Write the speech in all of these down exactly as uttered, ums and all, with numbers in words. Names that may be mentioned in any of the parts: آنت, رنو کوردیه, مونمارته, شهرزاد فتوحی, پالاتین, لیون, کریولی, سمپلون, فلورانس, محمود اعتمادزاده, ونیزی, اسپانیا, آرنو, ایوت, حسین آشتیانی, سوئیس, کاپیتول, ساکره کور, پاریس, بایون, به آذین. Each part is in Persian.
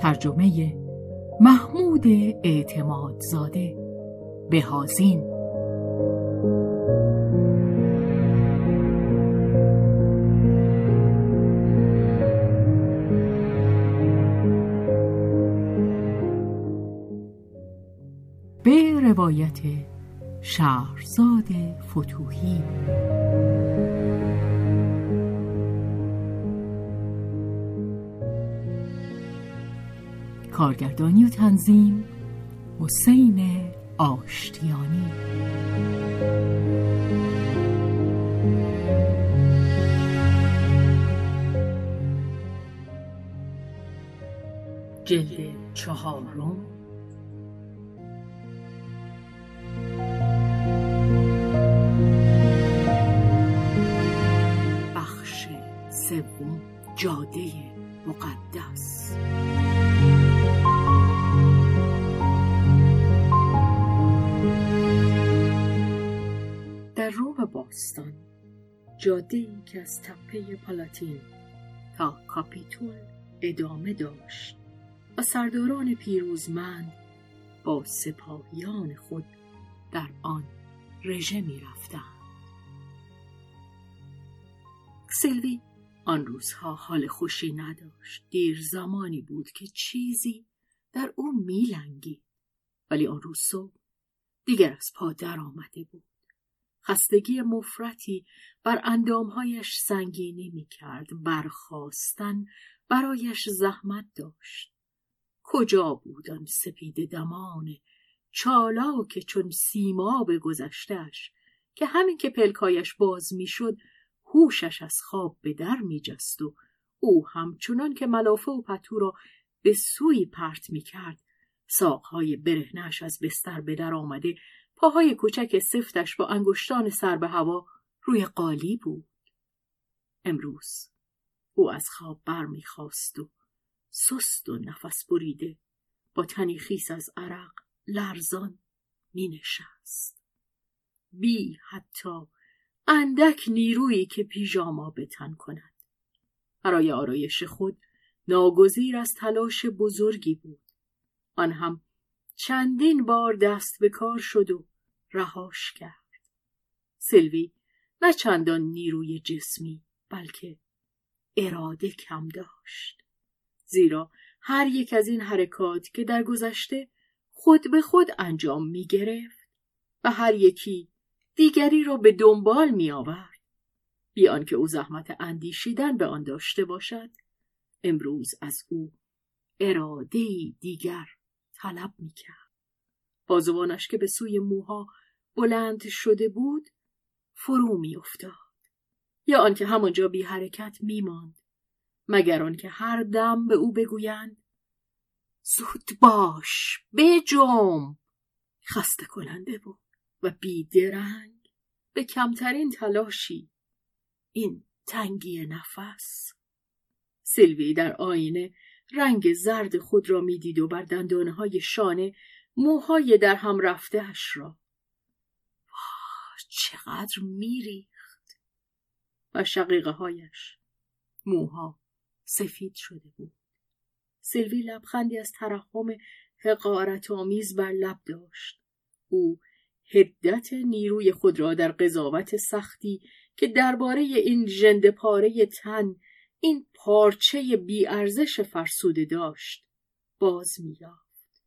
ترجمه محمود اعتمادزاده به هازین. به روایت شهرزاد فتوحی. کارگردانی و تنظیم حسین آشتیانی. جلد چهارم. بخش سوم. جاده مقدس. در رو باستان، جاده‌ای که از تپه پالاتین تا کاپیتول ادامه داشت و سرداران پیروزمند با سپاهیان خود در آن رژه می رفتند. سلوی آن روزها حال خوشی نداشت. دیر زمانی بود که چیزی در او می لنگید، ولی آن روز صبح دیگر از پا در آمده بود. خستگی مفرطی بر اندامهایش سنگینی می کرد. برخاستن برایش زحمت داشت. کجا بودن سپید دمان چالا که چون سیما به گذشتش، که همین که پلکایش باز می شد هوشش از خواب به در می جست و او همچنان که ملافه و پتو را به سوی پرت می کرد، ساقهای برهنش از بستر به در آمده، پاهای کوچک سفتش با انگشتان سر به هوا روی قالی بود. امروز او از خواب بر می خواست و سست و نفس بریده با تنی خیس از عرق لرزان می نشست، بی حتی اندک نیرویی که پیژاما به تن کند. برای آرایش خود ناگزیر از تلاش بزرگی بود. آن هم چندین بار دست به کار شد و رهاش کرد. سلوی نه چندان نیروی جسمی بلکه اراده کم داشت، زیرا هر یک از این حرکات که در گذشته خود به خود انجام می گرفت و هر یکی دیگری را به دنبال می آورد، بی آنکه او زحمت اندیشیدن به آن داشته باشد، امروز از او اراده‌ای دیگر طلب می کرد. بازوانش که به سوی موها بلند شده بود فرو می افتاد، یا آنکه همانجا بی حرکت می ماند، مگر آنکه هر دم به او بگویند زود باش، بجم. خسته کننده بود و بیدرنگ به کمترین تلاشی این تنگی نفس. سیلوی در آینه رنگ زرد خود را می دید و بر دندانهای شانه موهای در هم رفتهش را. واه، چقدر می ریخت. و شقیقه هایش موها سفید شده بود. سیلوی لبخندی از ترحم حقارت‌آمیز بر لب داشت. او حدت نیروی خود را در قضاوت سختی که درباره این ژنده‌پاره تن، این پارچه بی‌ارزش فرسوده داشت، باز می‌یافت.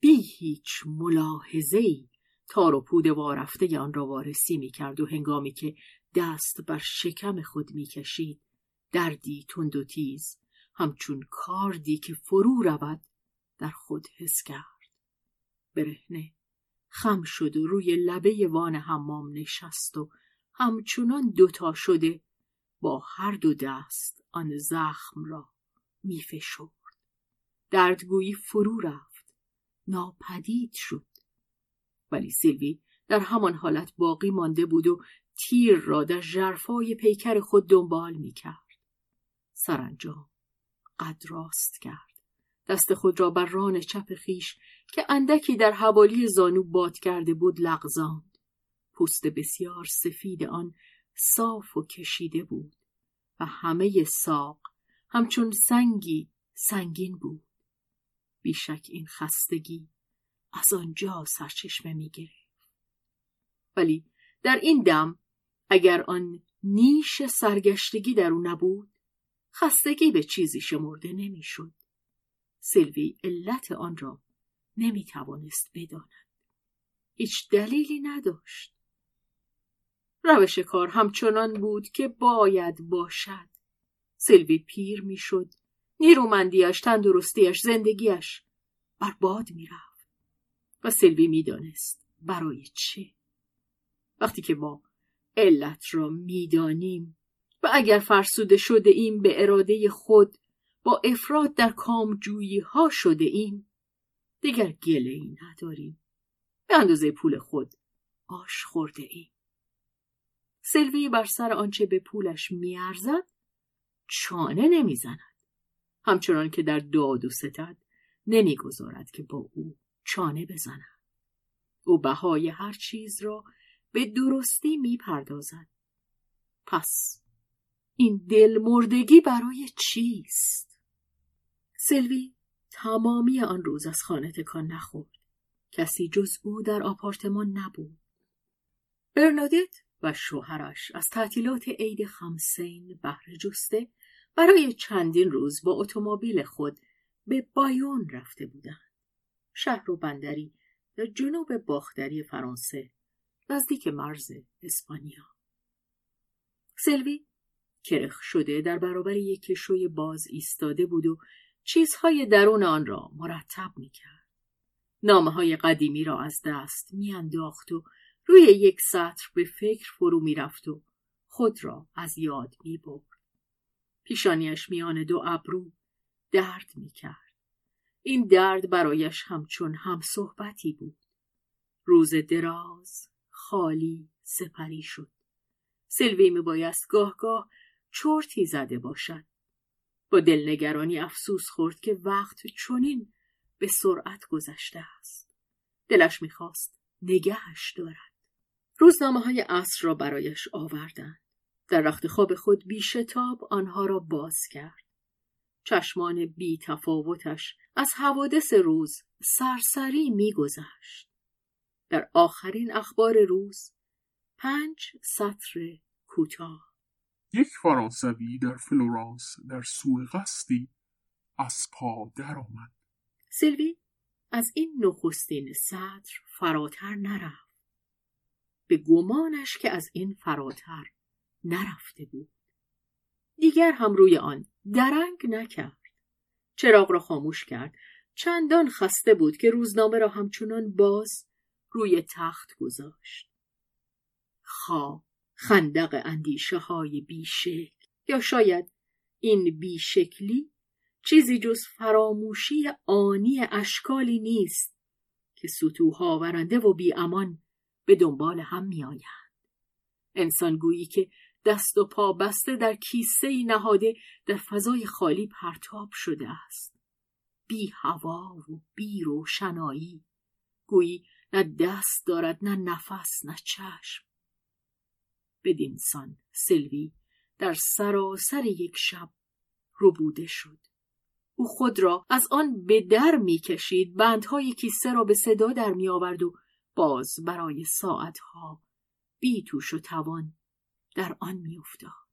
بی هیچ ملاحظه‌ای تار و پود وارفته آن را وارسی می‌کرد و هنگامی که دست بر شکم خود می‌کشید، دردی تند و تیز همچون کاردی که فرو رود در خود حس کرد. برهنه خم شد و روی لبه وان حمام نشست و همچنان دوتا شده با هر دو دست آن زخم را میفشرد. دردگویی فرو رفت، ناپدید شد، ولی سیلوی در همان حالت باقی مانده بود و تیر را در ژرفای پیکر خود دنبال میکرد. سرانجام قد راست کرد، دست خود را بر ران چپ خیش که اندکی در حوالی زانو باد کرده بود لغزاند. پوست بسیار سفید آن صاف و کشیده بود و همه ساق همچون سنگی سنگین بود. بیشک این خستگی از آنجا سرچشمه می گرفت. ولی در این دم اگر آن نیش سرگشتگی در او نبود، خستگی به چیزی شمرده نمی شد. سیلوی علت آن را نمی توانست بداند. هیچ دلیلی نداشت. روش کار همچنان بود که باید باشد. سیلوی پیر می شد. نیرومندیش، تندرستیش، زندگیش بر باد می رفت. و سیلوی می دانست برای چه. وقتی که ما علت را می دانیم و اگر فرسوده شده ایم به اراده خود، با افراد در کامجویی ها شده ایم، دیگر گله ای نداریم. به اندازه پول خود آش خورده ایم. سلوی بر سر آنچه به پولش میارزد چانه نمیزند، همچنان که در داد و ستد نمیگذارد که با او چانه بزند. او بهای هر چیز را به درستی میپردازد. پس این دل مردگی برای چیست؟ سلوی تمامی آن روز از خانه تکان نخورد. کسی جز او در آپارتمان نبود. برنادت و شوهرش از تعطیلات عید خمسین بهره جسته برای چندین روز با اتومبیل خود به بایون رفته بودند. شهر و بندری در جنوب باختری فرانسه نزدیک مرز اسپانیا. سلوی کرخ شده در برابر یک کشوی باز ایستاده بود و چیزهای درون آن را مرتب می‌کرد. نامه‌های قدیمی را از دست می‌انداخت و روی یک سطر به فکر فرو می‌رفت و خود را از یاد می‌برد. پیشانیش میان دو ابرو درد می‌کرد. این درد برایش همچون هم صحبتی بود. روز دراز خالی سپری شد. سلوی می‌بایست گاه گاه چرتی زده باشد. با دلنگرانی افسوس خورد که وقت چنین به سرعت گذشته است. دلش می‌خواست نگهش دارد. روزنامه‌های عصر را برایش آوردند. در رخت خواب خود بی‌شتاب آنها را باز کرد. چشمان بی تفاوتش از حوادث روز سرسری می‌گذشت. در آخرین اخبار روز پنج سطر کوتاه: یک فرانسوی در فلورانس در سوء قصدی از پا در آمد. سیلوی از این نخستین سطر فراتر نرفت. به گمانش که از این فراتر نرفته بود. دیگر هم روی آن درنگ نکرد. چراغ را خاموش کرد. چندان خسته بود که روزنامه را همچنان باز روی تخت گذاشت. خواب خندق اندیشه های بیشکل، یا شاید این بیشکلی چیزی جز فراموشی آنی اشکالی نیست که سطوحا ورنده و بی‌امان به دنبال هم می آیند. انسان گویی که دست و پا بسته در کیسه‌ای نهاده در فضای خالی پرتاب شده است. بی هوا و بی روشنایی، گویی نه دست دارد، نه نفس، نه چشم. بدین سان سلوی در سراسر یک شب ربوده شد. او خود را از آن به در می کشید، بندهای کیسه را به صدا در می آورد و باز برای ساعتها بی توش و توان در آن می افتاد.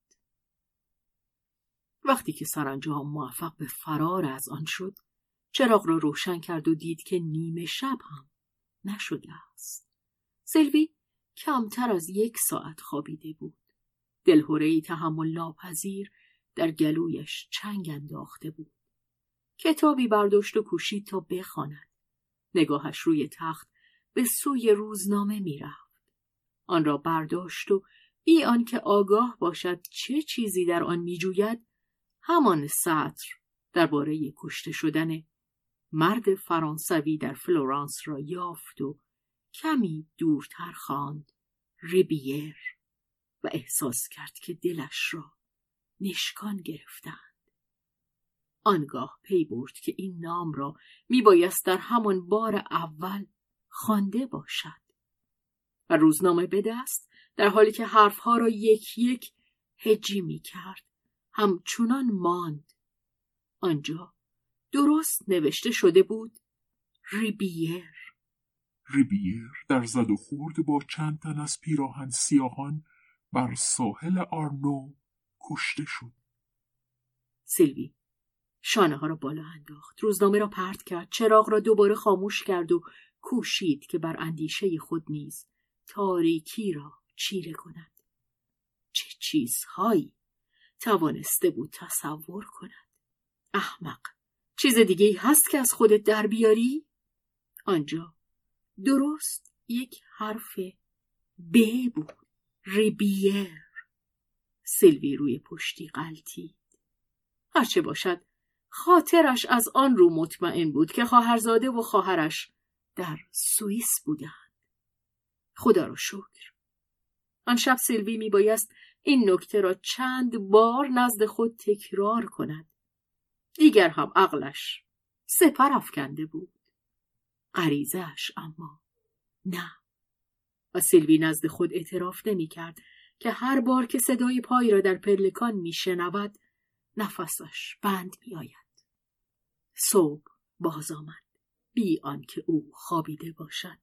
وقتی که سرانجام موفق به فرار از آن شد، چراغ را روشن کرد و دید که نیمه شب هم نشده است. سلوی کمتر از یک ساعت خوابیده بود. دلهره‌ای تحمل ناپذیر در گلویش چنگ انداخته بود. کتابی برداشت و کوشید تا بخواند. نگاهش روی تخت به سوی روزنامه می رفت. آن را برداشت و بی آنکه آگاه باشد چه چیزی در آن می جوید، همان سطر درباره کشته شدن مرد فرانسوی در فلورانس را یافت و کمی دورتر خواند ریبیر و احساس کرد که دلش را نشکان گرفتند. آنگاه پی برد که این نام را میبایست در همان بار اول خوانده باشد و روزنامه به دست، در حالی که حرفها را یک یک هجی میکرد، همچنان ماند. آنجا درست نوشته شده بود ریبیر. ریبیر در زد و خورد با چند تن از پیراهن سیاهان بر ساحل آرنو کشته شد. سیلوی شانه ها را بالا انداخت، روزنامه را پرت کرد، چراغ را دوباره خاموش کرد و کوشید که بر اندیشه خود نیز تاریکی را چیره کند. چه چیزهایی توانسته بود تصور کند؟ احمق، چیز دیگه‌ای هست که از خودت در بیاری؟ آنجا درست یک حرف ب بود، ریبیر. سیلوی روی پشتی غلطید. هرچه باشد خاطرش از آن رو مطمئن بود که خواهرزاده و خواهرش در سوئیس بودند. خدا را شکر. آن شب سیلوی می بایست این نکته را چند بار نزد خود تکرار کند. دیگر هم عقلش سپر افکنده بود. غریزه‌اش اما نه. و سیلوی نزد خود اعتراف نمی کرد که هر بار که صدای پایی را در پلکان می شنود نفسش بند می آید. صبح باز آمد بی آن که او خوابیده باشد،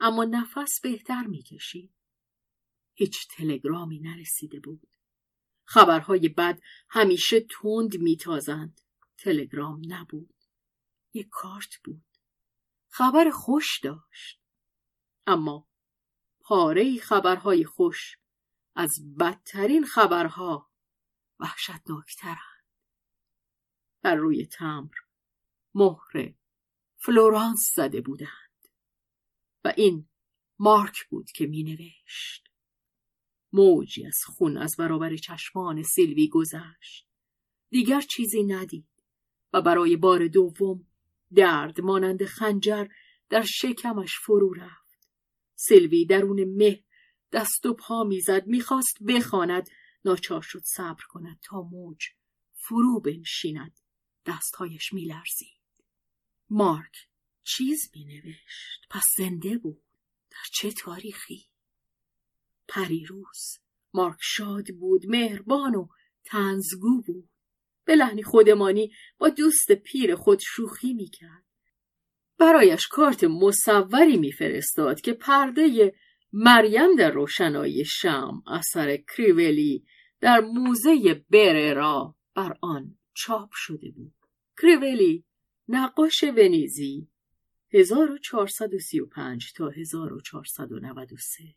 اما نفس بهتر می کشید. هیچ تلگرامی نرسیده بود. خبرهای بد همیشه تند می تازند. تلگرام نبود، یک کارت بود. خبر خوش داشت، اما پاره‌ای خبرهای خوش از بدترین خبرها وحشتناک‌ترند. بر روی تمبر مهر فلورانس زده بودند و این مارک بود که می نوشت. موجی از خون از برابر چشمان سیلوی گذشت. دیگر چیزی ندید و برای بار دوم درد مانند خنجر در شکمش فرو رفت. سیلوی درون مه دست و پا می زد، می خواست بخواند، ناچار شد صبر کند تا موج فرو بنشیند. دستهایش می لرزید. مارک چیز می نوشت. پس زنده بود. در چه تاریخی؟ پریروز. مارک شاد بود، مهربان و طنزگو بود. به لحنی خودمانی با دوست پیر خود شوخی می کرد. برایش کارت مصوری می فرستاد که پرده مریم در روشنایی شام اثر کریولی در موزه بررا بر آن چاپ شده بود. کریولی نقاش ونیزی هزار و چهارصد و سی و پنج تا هزار و چهارصد و نود و سه.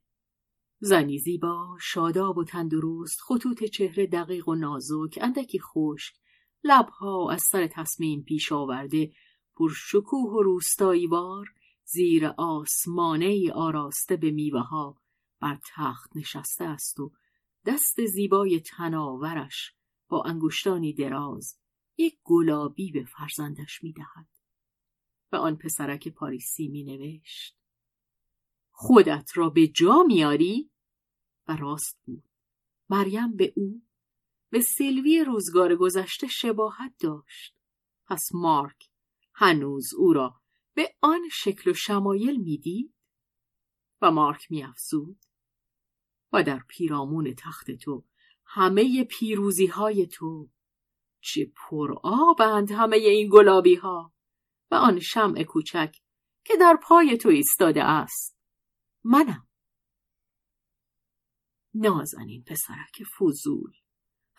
زنی زیبا، شاداب و تندرست، خطوط چهره دقیق و نازک، اندکی خشک، لبها از سر تصمیم پیش آورده، پرشکوه و روستایی وار، زیر آسمانه آراسته به میوه‌ها بر تخت نشسته است و دست زیبای تناورش با انگشتانی دراز یک گلابی به فرزندش می‌دهد. و آن پسرک پاریسی می‌نوشت خودت را به جا میاری؟ و راست بود. مریم به او، به سیلوی روزگار گذشته شباهت داشت. پس مارک هنوز او را به آن شکل و شمایل میدید؟ و مارک میافزود و در پیرامون تخت تو همه پیروزی های تو، چه پرآبند همه این گلابی ها و آن شمع کوچک که در پای تو ایستاده است. منم. نازنین پسرک فضول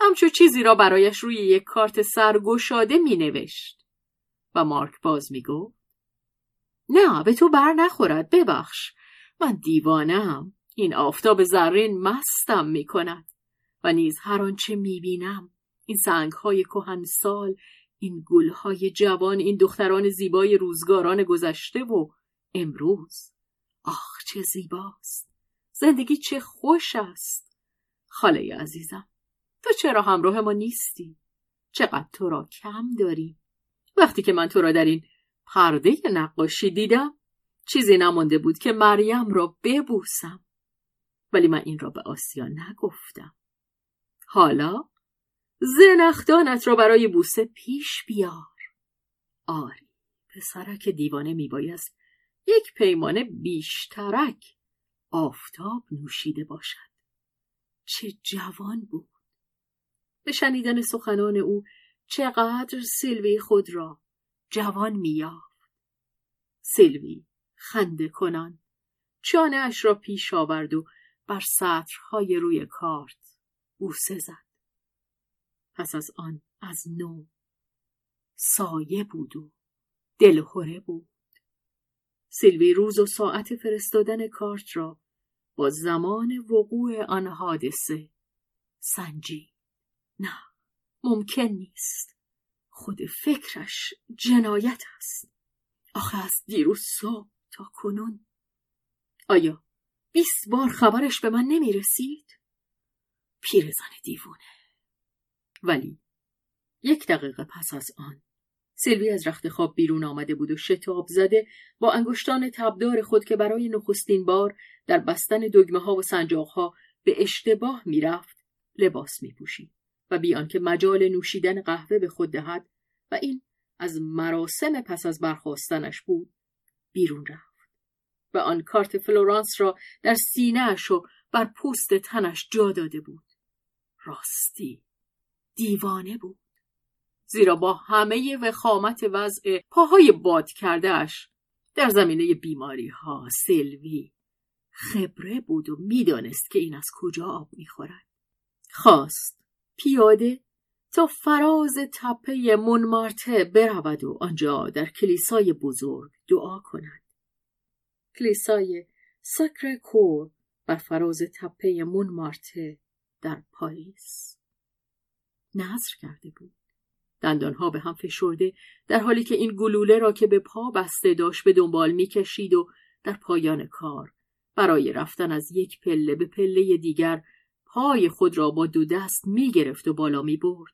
همچو چیزی را برایش روی یک کارت سرگشاده می نوشت و مارک باز می گفت نه به تو بر نخورد، ببخش، من دیوانم، این آفتاب زرین مستم می کند و نیز هر آنچه می بینم، این سنگهای کهنسال این گلهای جوان، این دختران زیبای روزگاران گذشته و امروز. آخ چه زیباست، زندگی چه خوش است. خاله عزیزم، تو چرا همراه ما نیستی؟ چقدر تو را کم داری. وقتی که من تو را در این پرده نقاشی دیدم چیزی نمانده بود که مریم را ببوسم، ولی من این را به آسیا نگفتم. حالا زنخدانت را برای بوسه پیش بیار. آری پسرک دیوانه، میبایست یک پیمانه بیشترک آفتاب نوشیده باشد. چه جوان بود. به شنیدن سخنان او چقدر سیلوی خود را جوان می‌یافت. سیلوی خنده کنان چانه اش را پیش آورد و بر سطرهای روی کارت بوسه زد. پس از آن از نو سایه بود و دلخوره بود. سیلوی روز و ساعت فرستادن کارت را با زمان وقوع آن حادثه سنجید. نه، ممکن نیست. خود فکرش جنایت است. آخه از دیروز صبح تا کنون آیا بیست بار خبرش به من نمی رسید؟ پیرزن دیوونه. ولی یک دقیقه پس از آن سیلوی از رخت خواب بیرون آمده بود و شتاب زده با انگشتان تبدار خود که برای نخستین بار در بستن دگمه ها و سنجاق ها به اشتباه می رفت لباس می پوشید و بی آنکه مجال نوشیدن قهوه به خود دهد و این از مراسم پس از برخاستنش بود بیرون رفت و آن کارت فلورانس را در سینه اش و بر پوست تنش جا داده بود. راستی دیوانه بود، زیرا با همه وخامت وضع پاهای باد کردهش در زمینه بیماری ها سیلوی خبره بود و میدانست که این از کجا آب میخورد. خواست پیاده تا فراز تپه مونمارته برود و آنجا در کلیسای بزرگ دعا کند. کلیسای ساکره کور بر فراز تپه مونمارته در پاریس نظر کرده بود. دندانها به هم فشرده در حالی که این گلوله را که به پا بسته داشت به دنبال می کشید و در پایان کار برای رفتن از یک پله به پله دیگر پای خود را با دو دست می گرفت و بالا می برد.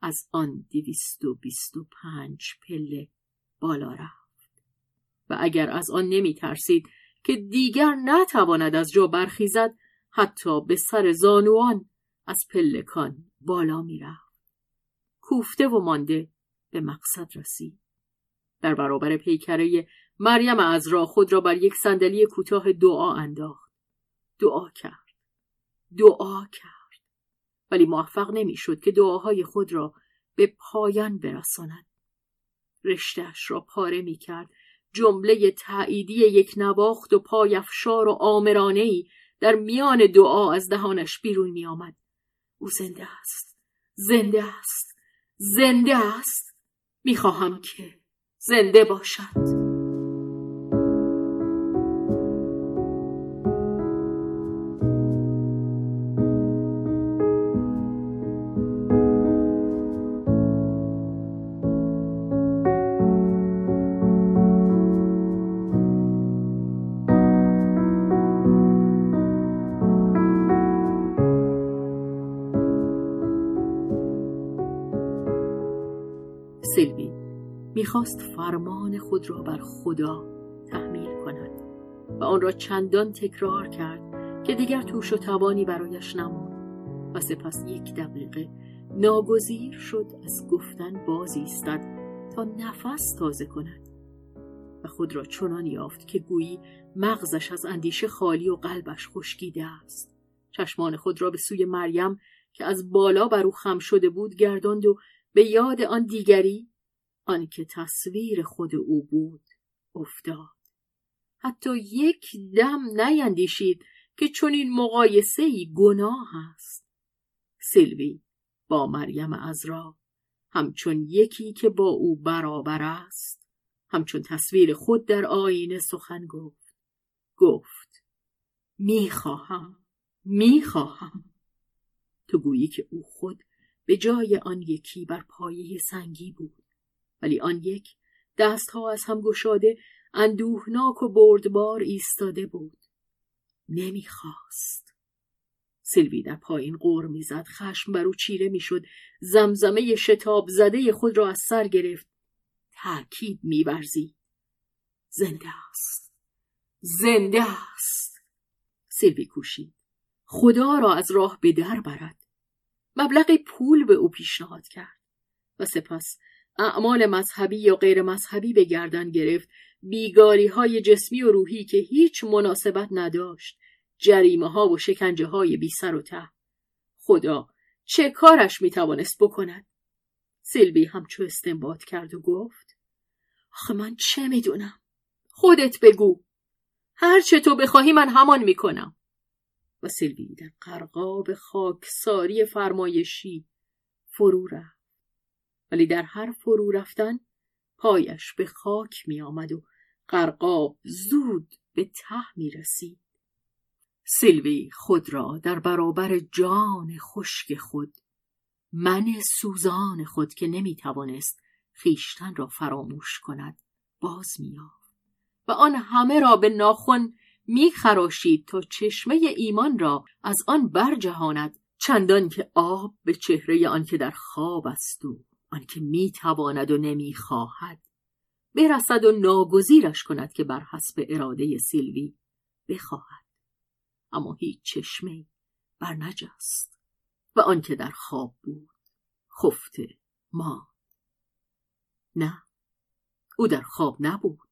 از آن دویست و بیست و پنج پله بالا رفت و اگر از آن نمی ترسید که دیگر نتواند از جا برخیزد حتی به سر زانوان از پلکان بالا می رفت. کوفته و مانده به مقصد رسید. در برابر پیکره مریم عذرا خود را بر یک صندلی کوتاه دعا انداخت. دعا کرد. دعا کرد. ولی موفق نمی شد که دعاهای خود را به پایان برساند. رشته‌اش را پاره می کرد. جمله تأییدی یک نواخت و پایفشار و آمرانه‌ای در میان دعا از دهانش بیرون می آمد. او زنده است، زنده است، زنده است. میخواهم که زنده باشد. سیلوی میخواست فرمان خود را بر خدا تحمیل کند و آن را چندان تکرار کرد که دیگر توش و توانی برایش نماند و سپس یک دقیقه ناگزیر شد از گفتن باز ایستد تا نفس تازه کند و خود را چنان یافت که گویی مغزش از اندیشه خالی و قلبش خشکیده است. چشمان خود را به سوی مریم که از بالا بر او خم شده بود گرداند و به یاد آن دیگری، آن که تصویر خود او بود، افتاد. حتی یک دم نیندیشید که چنین مقایسه‌ای گناه است. سیلوی با مریم عذرا همچون یکی که با او برابر است، همچون تصویر خود در آینه سخن گفت. گفت میخواهم، میخواهم. تو گویی که او خود به جای آن یکی بر پایه سنگی بود ولی آن یک دستها از هم گشاده اندوهناک و بردبار ایستاده بود. نمیخواست. سیلوی در پایین غر میزد، خشم بر او چیره میشد، زمزمه شتاب زده خود را از سر گرفت. تأکید می‌ورزید. زنده است. زنده است. سیلوی کوشید خدا را از راه به در برد. مبلغ پول به او پیشنهاد کرد و سپس اعمال مذهبی یا غیر مذهبی به گردن گرفت، بیگاری های جسمی و روحی که هیچ مناسبت نداشت، جریمه ها و شکنجه های بی سر و ته. خدا چه کارش می توانست بکند؟ سیلوی همچو استنباط کرد و گفت آخه من چه می دونم؟ خودت بگو. هر چه تو بخواهی من همان می کنم. و سیلوی در قرقاب خاکساری فرمایشی فرو رفت. ولی در هر فرو رفتن پایش به خاک می آمد و قرقاب زود به ته می رسید. سیلوی خود را در برابر جان خشک خود، من سوزان خود که نمی توانست خیشتن را فراموش کند، باز می آمد و آن همه را به ناخن می خراشید تا چشمه ایمان را از آن برجهاند، چندان که آب به چهره آن که در خواب است و آن که می تواند و نمی خواهد برسد و ناگزیرش کند که بر حسب اراده سیلوی بخواهد. اما هیچ چشمه بر نجست و آن که در خواب بود خفته ما. نه، او در خواب نبود.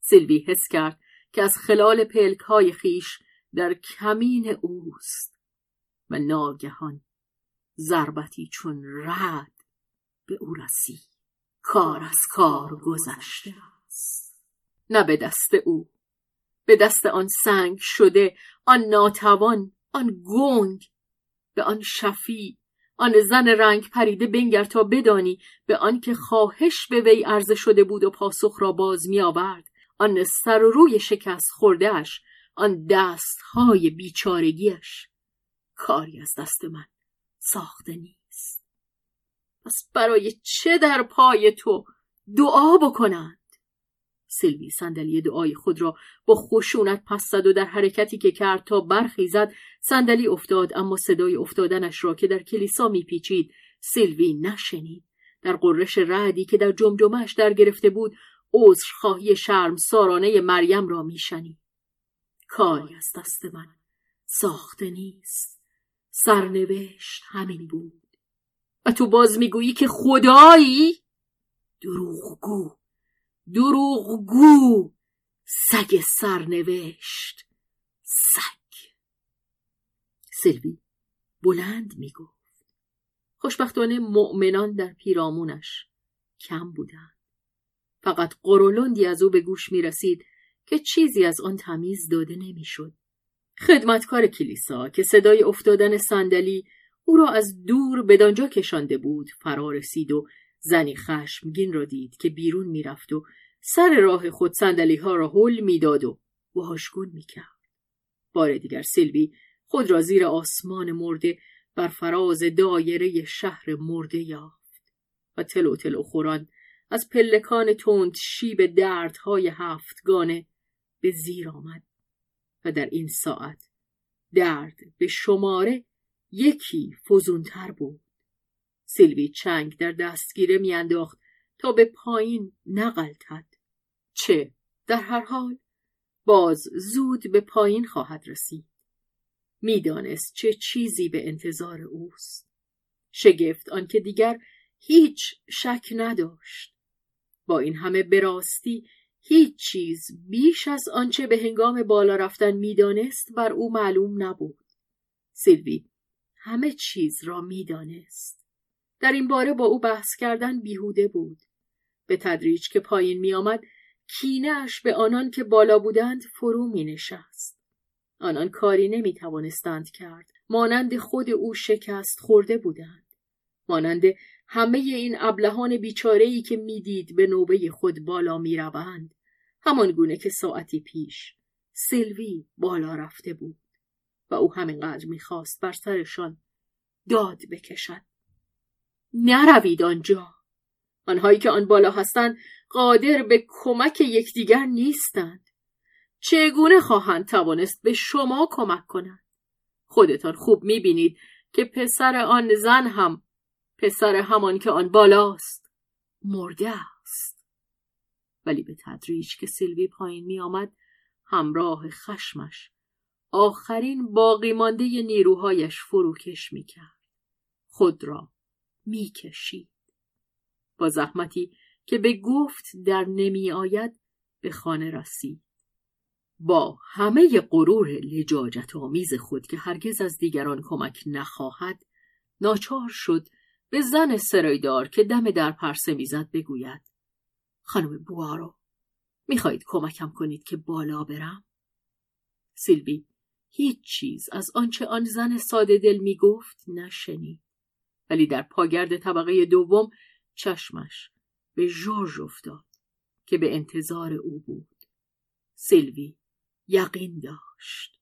سیلوی حس کرد که از خلال پلک‌های خیش در کمین اوست و ناگهان ضربتی چون رعد به او رسید. کار از کار گذشته است. نه به دست او، به دست آن سنگ شده، آن ناتوان، آن گنگ. به آن شفیع، آن زن رنگ پریده بنگر تا بدانی، به آن که خواهش به وی عرضه شده بود و پاسخ را باز می آورد، آن سر و روی شکست خوردهش، آن دستهای بیچارگیش. کاری از دست من ساخته نیست. پس برای چه در پای تو دعا بکنند؟ سیلوی صندلی دعای خود را با خشونت پس زد و در حرکتی که کرد تا برخیزد صندلی افتاد، اما صدای افتادنش را که در کلیسا میپیچید سیلوی نشنید. در قرش رعدی که در جمجمه‌اش در گرفته بود عذرخواهی شرمسارانه مریم را میشنید. کاری از دست من ساخته نیست. سرنوشت همین بود. و تو باز میگویی که خدایی؟ دروغگو، دروغگو، سگ سرنوشت، سگ. سیلوی بلند میگفت. خوشبختانه مؤمنان در پیرامونش کم بودند. فقط قرولندی از او به گوش می رسید که چیزی از آن تمیز داده نمی شد. خدمتکار کلیسا که صدای افتادن صندلی او را از دور بدانجا کشانده بود فرا رسید و زنی خشمگین را دید که بیرون می رفت و سر راه خود صندلی ها را هل می داد و وحشگون می کرد. بار دیگر سیلوی خود را زیر آسمان مرده بر فراز دایره شهر مرده یافت و تلو تلو خوران از پلکان تند شیب دردهای هفتگانه به زیر آمد و در این ساعت درد به شماره یکی فزونتر بود. سیلوی چنگ در دستگیره میانداخت تا به پایین نغلتد. چه در هر حال باز زود به پایین خواهد رسید. میدانست چه چیزی به انتظار اوست. شگفت آنکه دیگر هیچ شک نداشت. با این همه براستی هیچ چیز بیش از آنچه به هنگام بالا رفتن میدانست بر او معلوم نبود. سیلوی همه چیز را میدانست. در این باره با او بحث کردن بیهوده بود. به تدریج که پایین میآمد کینه‌اش به آنان که بالا بودند فرو مینشست. آنان کاری نمیتوانستند کرد. مانند خود او شکست خورده بودند. مانند همه این ابلهان بیچاره‌ای که میدید به نوبه خود بالا میروند، همان گونه که ساعتی پیش سیلوی بالا رفته بود و او همینقدر میخواست بر سرشان داد بکشد. نروید آنجا، آنهایی که آن بالا هستند قادر به کمک یکدیگر نیستند. چگونه خواهند توانست به شما کمک کنند؟ خودتان خوب می‌بینید که پسر آن زن هم پسر همان که آن بالاست، مرده است. ولی به تدریج که سیلوی پایین می آمد، همراه خشمش آخرین باقی مانده نیروهایش فروکش می کرد. خود را می کشید. با زحمتی که به گفت در نمی آید به خانه رسید. با همه غرور لجاجت آمیز خود که هرگز از دیگران کمک نخواهد، ناچار شد به زن سرایدار که دم در پرسه میزد بگوید: خانم بوارو، میخواید کمکم کنید که بالا برم؟ سیلوی هیچ چیز از آنچه آن زن ساده دل میگفت نشنید، ولی در پاگرد طبقه دوم چشمش به ژورژ افتاد که به انتظار او بود. سیلوی یقین داشت.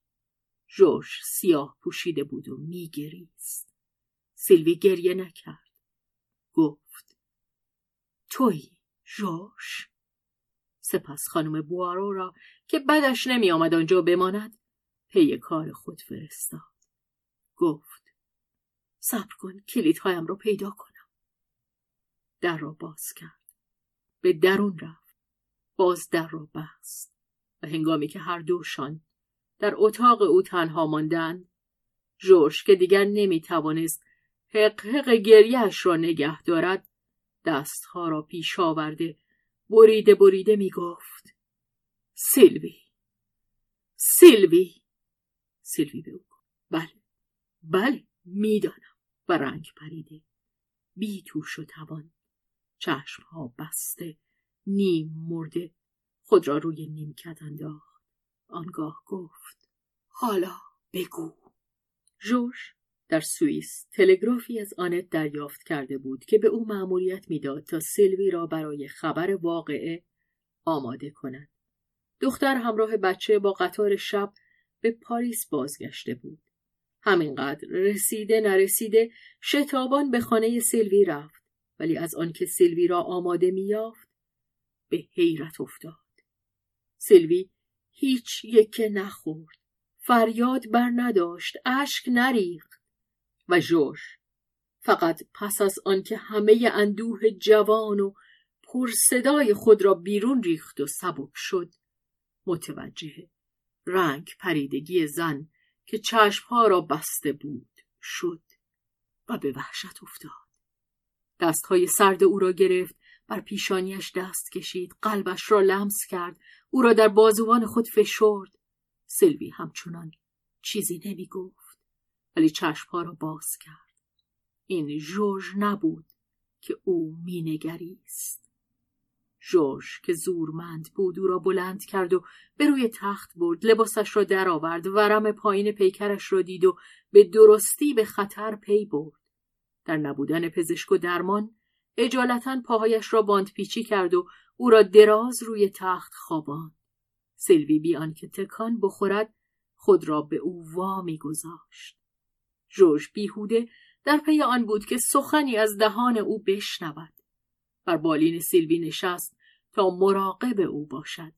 ژورژ سیاه پوشیده بود و میگریست. سیلوی گریه نکرد. گفت: تویی ژورژ؟ سپس خانم بوارو را که بدش نمی آمد آنجا بماند پی کار خود فرستاد. گفت: صبر کن، کلیدهایم را پیدا کنم. در را باز کرد. به درون رفت. باز در را بست. و هنگامی که هر دوشان در اتاق او تنها ماندند، ژورژ که دیگر نمی توانست حقحق گریهش را نگه دارد، دستها را پیش آورده بریده بریده می گفت: سیلوی، سیلوی. سیلوی به او گفت: بله، بله، می دانم. و رنگ پریده، بی توش و توان، چشمها بسته، نیم مرده، خود را روی نیمکت انداخت. آنگاه گفت: حالا بگو. ژورژ در سوئیس تلگرافی از آنت دریافت کرده بود که به او مأموریت میداد تا سیلوی را برای خبر واقعه آماده کند. دختر همراه بچه با قطار شب به پاریس بازگشته بود. همینقدر رسیده نرسیده شتابان به خانه سیلوی رفت، ولی از آنکه سیلوی را آماده می‌یافت به حیرت افتاد. سیلوی هیچ یکه نخورد، فریاد بر نداشت، اشک نریخت. و ژورژ فقط پس از آنکه همه اندوه جوان و پرصدای خود را بیرون ریخت و سبک شد، متوجه رنگ پریدگی زن که چشمها را بسته بود شد و به وحشت افتاد. دستهای سرد او را گرفت، بر پیشانیش دست کشید، قلبش را لمس کرد، او را در بازوان خود فشرد. سیلوی همچنان چیزی نمی گفت، ولی چشمها را باز کرد. این ژورژ نبود که او می نگریست. ژورژ که زورمند بود او را بلند کرد و به روی تخت برد، لباسش را در آورد، ورم پایین پیکرش را دید و به درستی به خطر پی برد. در نبودن پزشک و درمان، اجالتاً پاهایش را باند پیچی کرد و او را دراز روی تخت خواباند. سیلوی بی آنکه تکان بخورد خود را به او وامی گذاشت. ژورژ بیهوده در پی آن بود که سخنی از دهان او بشنود. بر بالین سیلوی نشست تا مراقب او باشد.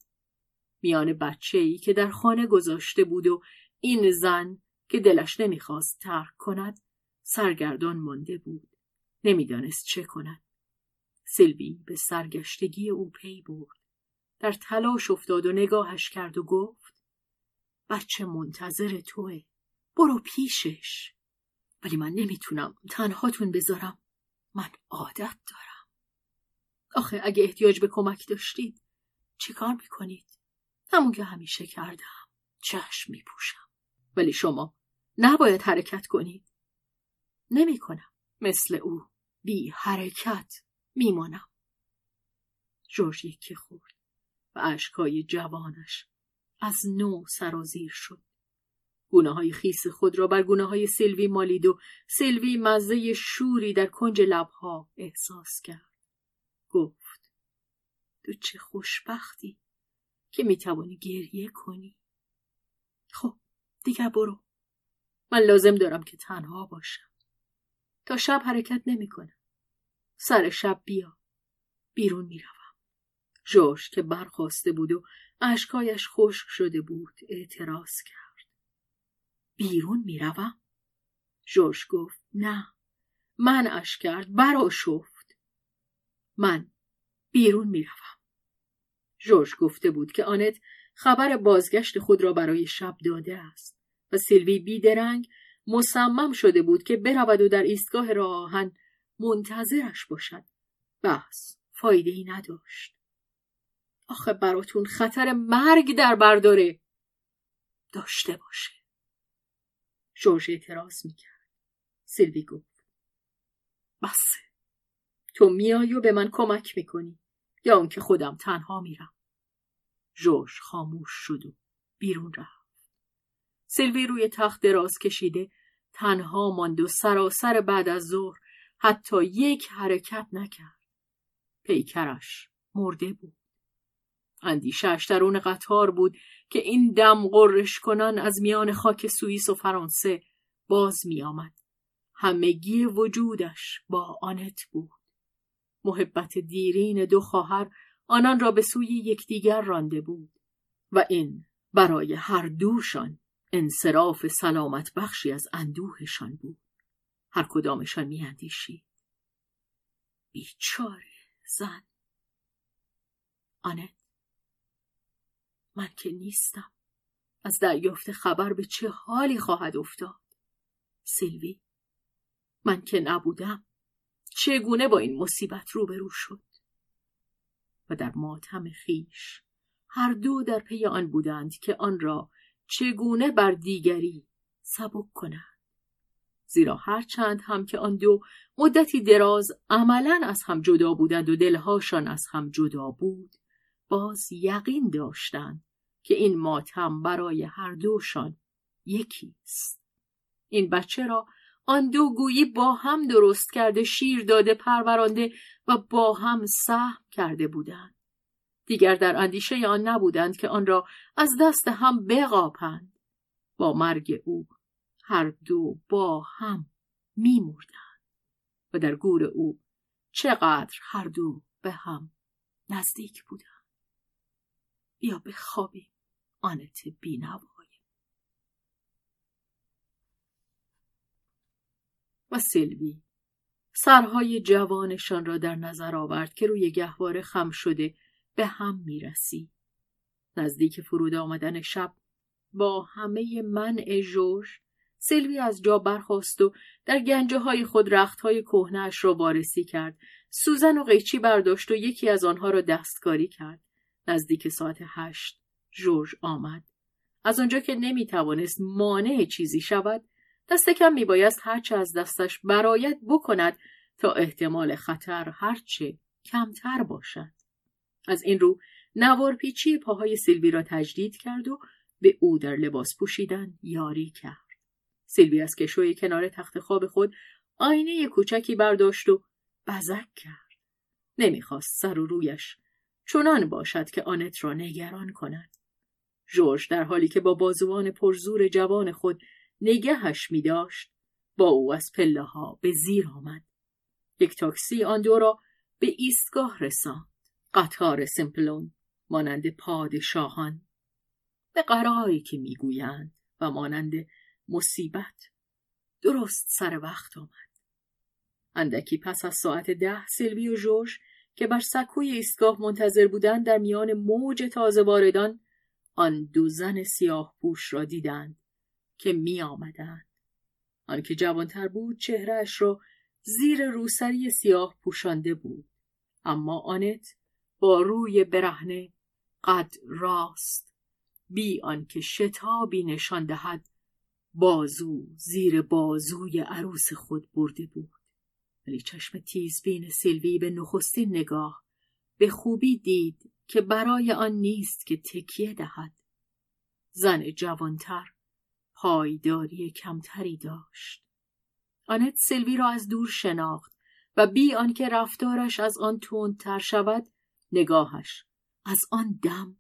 میان بچه‌ای که در خانه گذاشته بود و این زن که دلش نمیخواست ترک کند سرگردان مانده بود. نمیدانست چه کند. سیلوی به سرگشتگی او پی برد. در تلاش افتاد و نگاهش کرد و گفت: بچه منتظر توه، برو پیشش. ولی من نمیتونم تنهاتون بذارم، من عادت دارم. آخه اگه احتیاج به کمک داشتید چی کار میکنید؟ همون که همیشه کردم، چشم میپوشم. ولی شما نباید حرکت کنید. نمیکنم. مثل او بی حرکت میمانم. ژورژ یکی خورد و اشکای جوانش از نو سرازیر شد. گونه‌های خیس خود را بر گونه‌های سیلوی مالید و سیلوی مزه شوری در کنج لب‌ها احساس کرد. گفت: تو چه خوشبختی که میتوانی گریه کنی. خب دیگر برو، من لازم دارم که تنها باشم. تا شب حرکت نمی کنم. سر شب بیا بیرون می روم. جورج که برخاسته بود و اشکایش خشک شده بود اعتراض کرد. بیرون می روم؟ جورج گفت نه. من اش کرد برا شفت. من بیرون می روم. جورج گفته بود که آنت خبر بازگشت خود را برای شب داده است و سیلوی بیدرنگ مصمم شده بود که برود و در ایستگاه راه آهن منتظرش باشد. بس فایده ای نداشت. آخه براتون خطر مرگ در بر داره. داشته باشه. جورج اعتراض میکرد. سیلوی گفت بسه. تو میای و به من کمک میکنی یا اون که خودم تنها میرم. جورج خاموش شد و بیرون رفت. سیلوی روی تخت دراز کشیده تنها ماند و سراسر بعد از ظهر حتی یک حرکت نکرد. پیکرش مرده بود. اندیشه‌اش درون قطار بود که این دم غرش کنان از میان خاک سوئیس و فرانسه باز می آمد. همگی وجودش با آنت بود. محبت دیرین دو خواهر آنان را به سوی یکدیگر رانده بود و این برای هر دوشان انصراف سلامت بخشی از اندوهشان بود. هر کدامشان می اندیشید بیچاره زن. آنت من که نیستم. از دریافت خبر به چه حالی خواهد افتاد؟ سیلوی من که نبودم چگونه با این مصیبت روبرو شد؟ و در ماتم خیش هر دو در پی آن بودند که آن را چگونه بر دیگری سبک کنند. زیرا هرچند هم که آن دو مدتی دراز عملاً از هم جدا بودند و دلهاشان از هم جدا بود، باز یقین داشتند که این ماتم برای هر دوشان یکیست. این بچه را آن دو گویی با هم درست کرده، شیر داده، پرورانده و با هم سهم کرده بودند. دیگر در اندیشه آن نبودند که آن را از دست هم بقاپند. با مرگ او هر دو با هم می مردند و در گور او چقدر هر دو به هم نزدیک بودند. یا به خوابی آنت بی‌نوای. و سیلوی سرهای جوانشان را در نظر آورد که روی گهواره خم شده به هم می رسید. نزدیک فرود آمدن شب با همه منع جورج، سیلوی از جا برخاست و در گنجه های خود رخت های کهنه‌اش را وارسی کرد. سوزن و قیچی برداشت و یکی از آنها را دستکاری کرد. نزدیک ساعت هشت جورج آمد. از آنجا که نمی توانست مانع چیزی شود، دست کم می بایست هرچه از دستش برآید بکند تا احتمال خطر هرچه کمتر باشد. از این رو نوارپیچی پاهای سیلوی را تجدید کرد و به او در لباس پوشیدن یاری کرد. سیلوی از کشوی کنار تخت خواب خود آینه کوچکی برداشت و بزک کرد. نمیخواست سر و رویش چنان باشد که آنت را نگران کند. جورج در حالی که با بازوان پرزور جوان خود نگهش می داشت، با او از پله ها به زیر آمد. یک تاکسی آن دو را به ایستگاه رساند. قطار سمپلون مانند پادشاهان به قراری که میگویند و مانند مصیبت درست سر وقت آمد. اندکی پس از ساعت ده سیلوی و جورج که بر سکوی ایستگاه منتظر بودند در میان موج تازه واردان آن دو زن سیاه پوش را دیدند که می آمدند. آن که جوانتر بود چهرهش را زیر روسری سیاه پوشانده بود، اما آنت با روی برهنه قد راست بی آنکه شتابی نشان دهد بازو زیر بازوی عروس خود برده بود. ولی چشم تیزبین سیلوی به نخستین نگاه به خوبی دید که برای آن نیست که تکیه دهد. زن جوانتر پایداری کمتری داشت. آنت سیلوی را از دور شناخت و بی آنکه رفتارش از آن تندتر شود، نگاهش از آن دم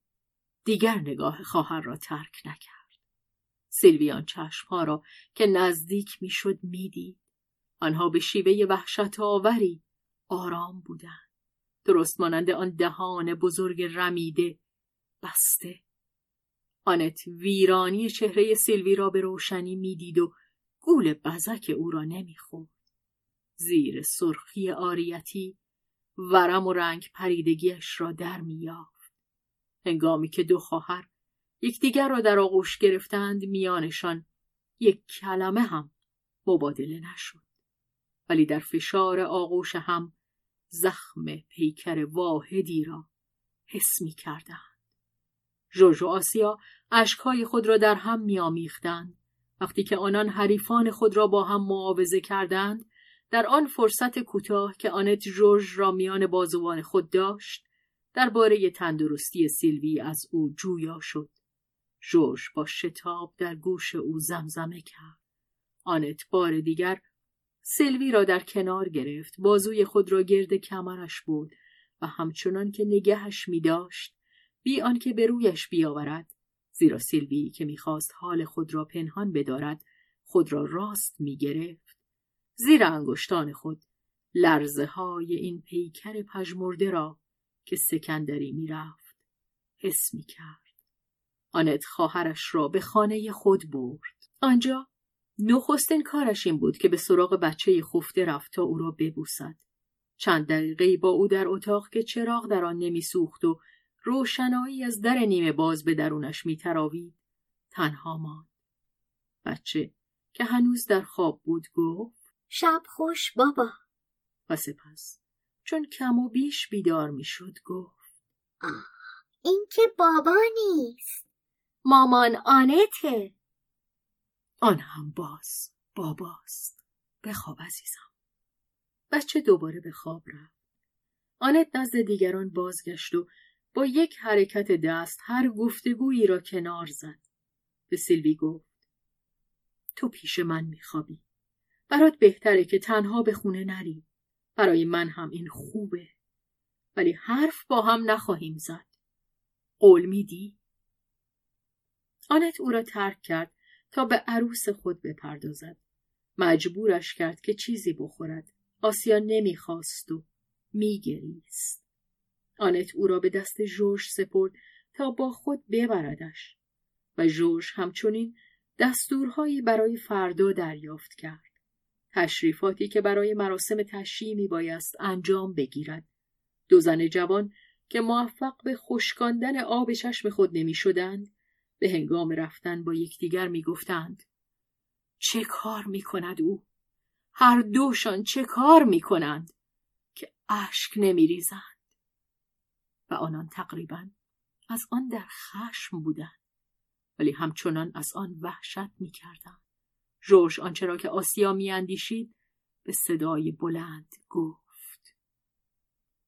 دیگر نگاه خواهر را ترک نکرد. سیلوی آن چشمها را که نزدیک می شد می دید. آنها به شیوه وحشت آوری آرام بودند. درست مانند آن دهان بزرگ رمیده بسته. آنت ویرانی چهره سیلوی را به روشنی میدید و گول بزک او را نمیخورد. زیر سرخی آریتی ورم و رنگ پریدگیش را در می‌یافت. هنگامی که دو خواهر یکدیگر را در آغوش گرفتند، میانشان یک کلمه هم مبادله نشد، ولی در فشار آغوش هم زخم پیکر واحدی را حس می کردند. جوجو آسیا اشکهای خود را در هم می آمیختند. وقتی که آنان حریفان خود را با هم معاوضه کردند، در آن فرصت کوتاه که آنت جورج را میان بازوان خود داشت، درباره تندرستی سیلوی از او جویا شد. جورج با شتاب در گوش او زمزمه کرد. آنت بار دیگر سیلوی را در کنار گرفت، بازوی خود را گرد کمرش بود و همچنان که نگهش می داشت، بی آنکه به رویش بیاورد، زیرا سیلوی که می خواست حال خود را پنهان بدارد، خود را راست می گرفت. زیر انگشتان خود لرزه های این پیکر پژمرده را که سکندری می رفت حس می کرد. آنت خواهرش را به خانه خود برد. آنجا نخستین کارش این بود که به سراغ بچه خفته رفت تا او را ببوسد. چند دقیقه با او در اتاق که چراغ در آن نمیسوخت و روشنایی از در نیمه باز به درونش میتراوید تنها ماند. بچه که هنوز در خواب بود گفت: شب خوش بابا. و سپس چون کم و بیش بیدار میشد گفت: آه، این که بابا نیست، مامان آنته. آن هم باز باباست. بخواب عزیزم. بچه دوباره به خواب رفت. آنت نزد دیگران بازگشت و با یک حرکت دست هر گفتگویی را کنار زد. به سیلوی گفت: تو پیش من میخوابی. برات بهتره که تنها به خونه نری. برای من هم این خوبه. ولی حرف با هم نخواهیم زد. قول میدی؟ آنت او را ترک کرد تا به عروس خود بپردازد. مجبورش کرد که چیزی بخورد. آسیا نمیخواست و میگریست. آنت او را به دست جورج سپرد تا با خود ببردش و جورج همچنین دستورهایی برای فردا دریافت کرد. تشریفاتی که برای مراسم تشییع میبایست انجام بگیرد. دو زن جوان که موفق به خشکاندن آب چشم خود نمیشدند، به هنگام رفتن با یکدیگر میگفتند: چه کار میکند او؟ هر دوشان چه کار میکنند که اشک نمیریزند؟ و آنان تقریباً از آن در خشم بودند، ولی همچنان از آن وحشت میکردند. جورج آنچه را که آسیا میاندیشید به صدای بلند گفت: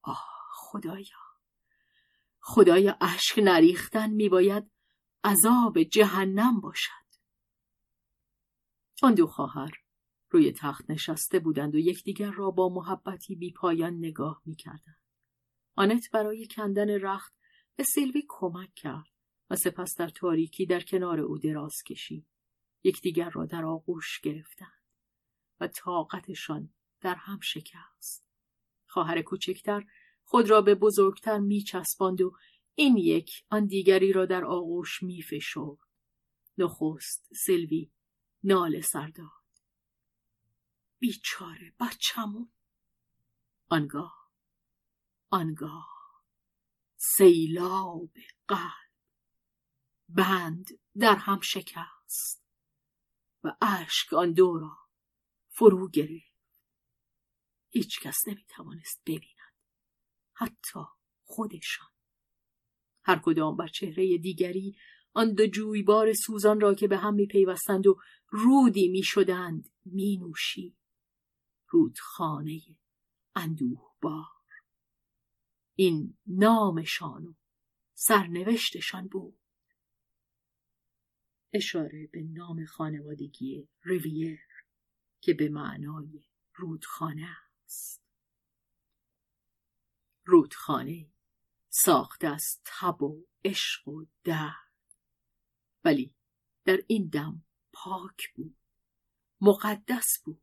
آه خدایا، خدایا، اشک نریختن میباید عذاب جهنم باشد. آن دو خواهر روی تخت نشسته بودند و یکدیگر را با محبتی بی پایان نگاه می‌کردند. آنت برای کندن رخت به سیلوی کمک کرد و سپس در تاریکی در کنار او دراز کشید. یکدیگر را در آغوش گرفتند و طاقتشان در هم شکست. خواهر کوچکتر خود را به بزرگتر می‌چسباند و این یک آن دیگری را در آغوش می فشرد. نخست سیلوی ناله سر داد: بیچاره بچه‌مون. آنگاه آنگاه سیلاب قلب بند در هم شکست و اشک آن دو را فرو گرفت. هیچ کس نمی توانست ببیند، حتی خودشان. هر کدام بر چهره دیگری آن دو جویبار سوزان را که به هم می پیوستند و رودی می شدند می نوشید. رودخانه اندوه بار. این نامشان و سرنوشتشان بود. اشاره به نام خانوادگی ریویر که به معنای رودخانه است. رودخانه ساخته از تب و عشق و درد، ولی در این دم پاک بود، مقدس بود.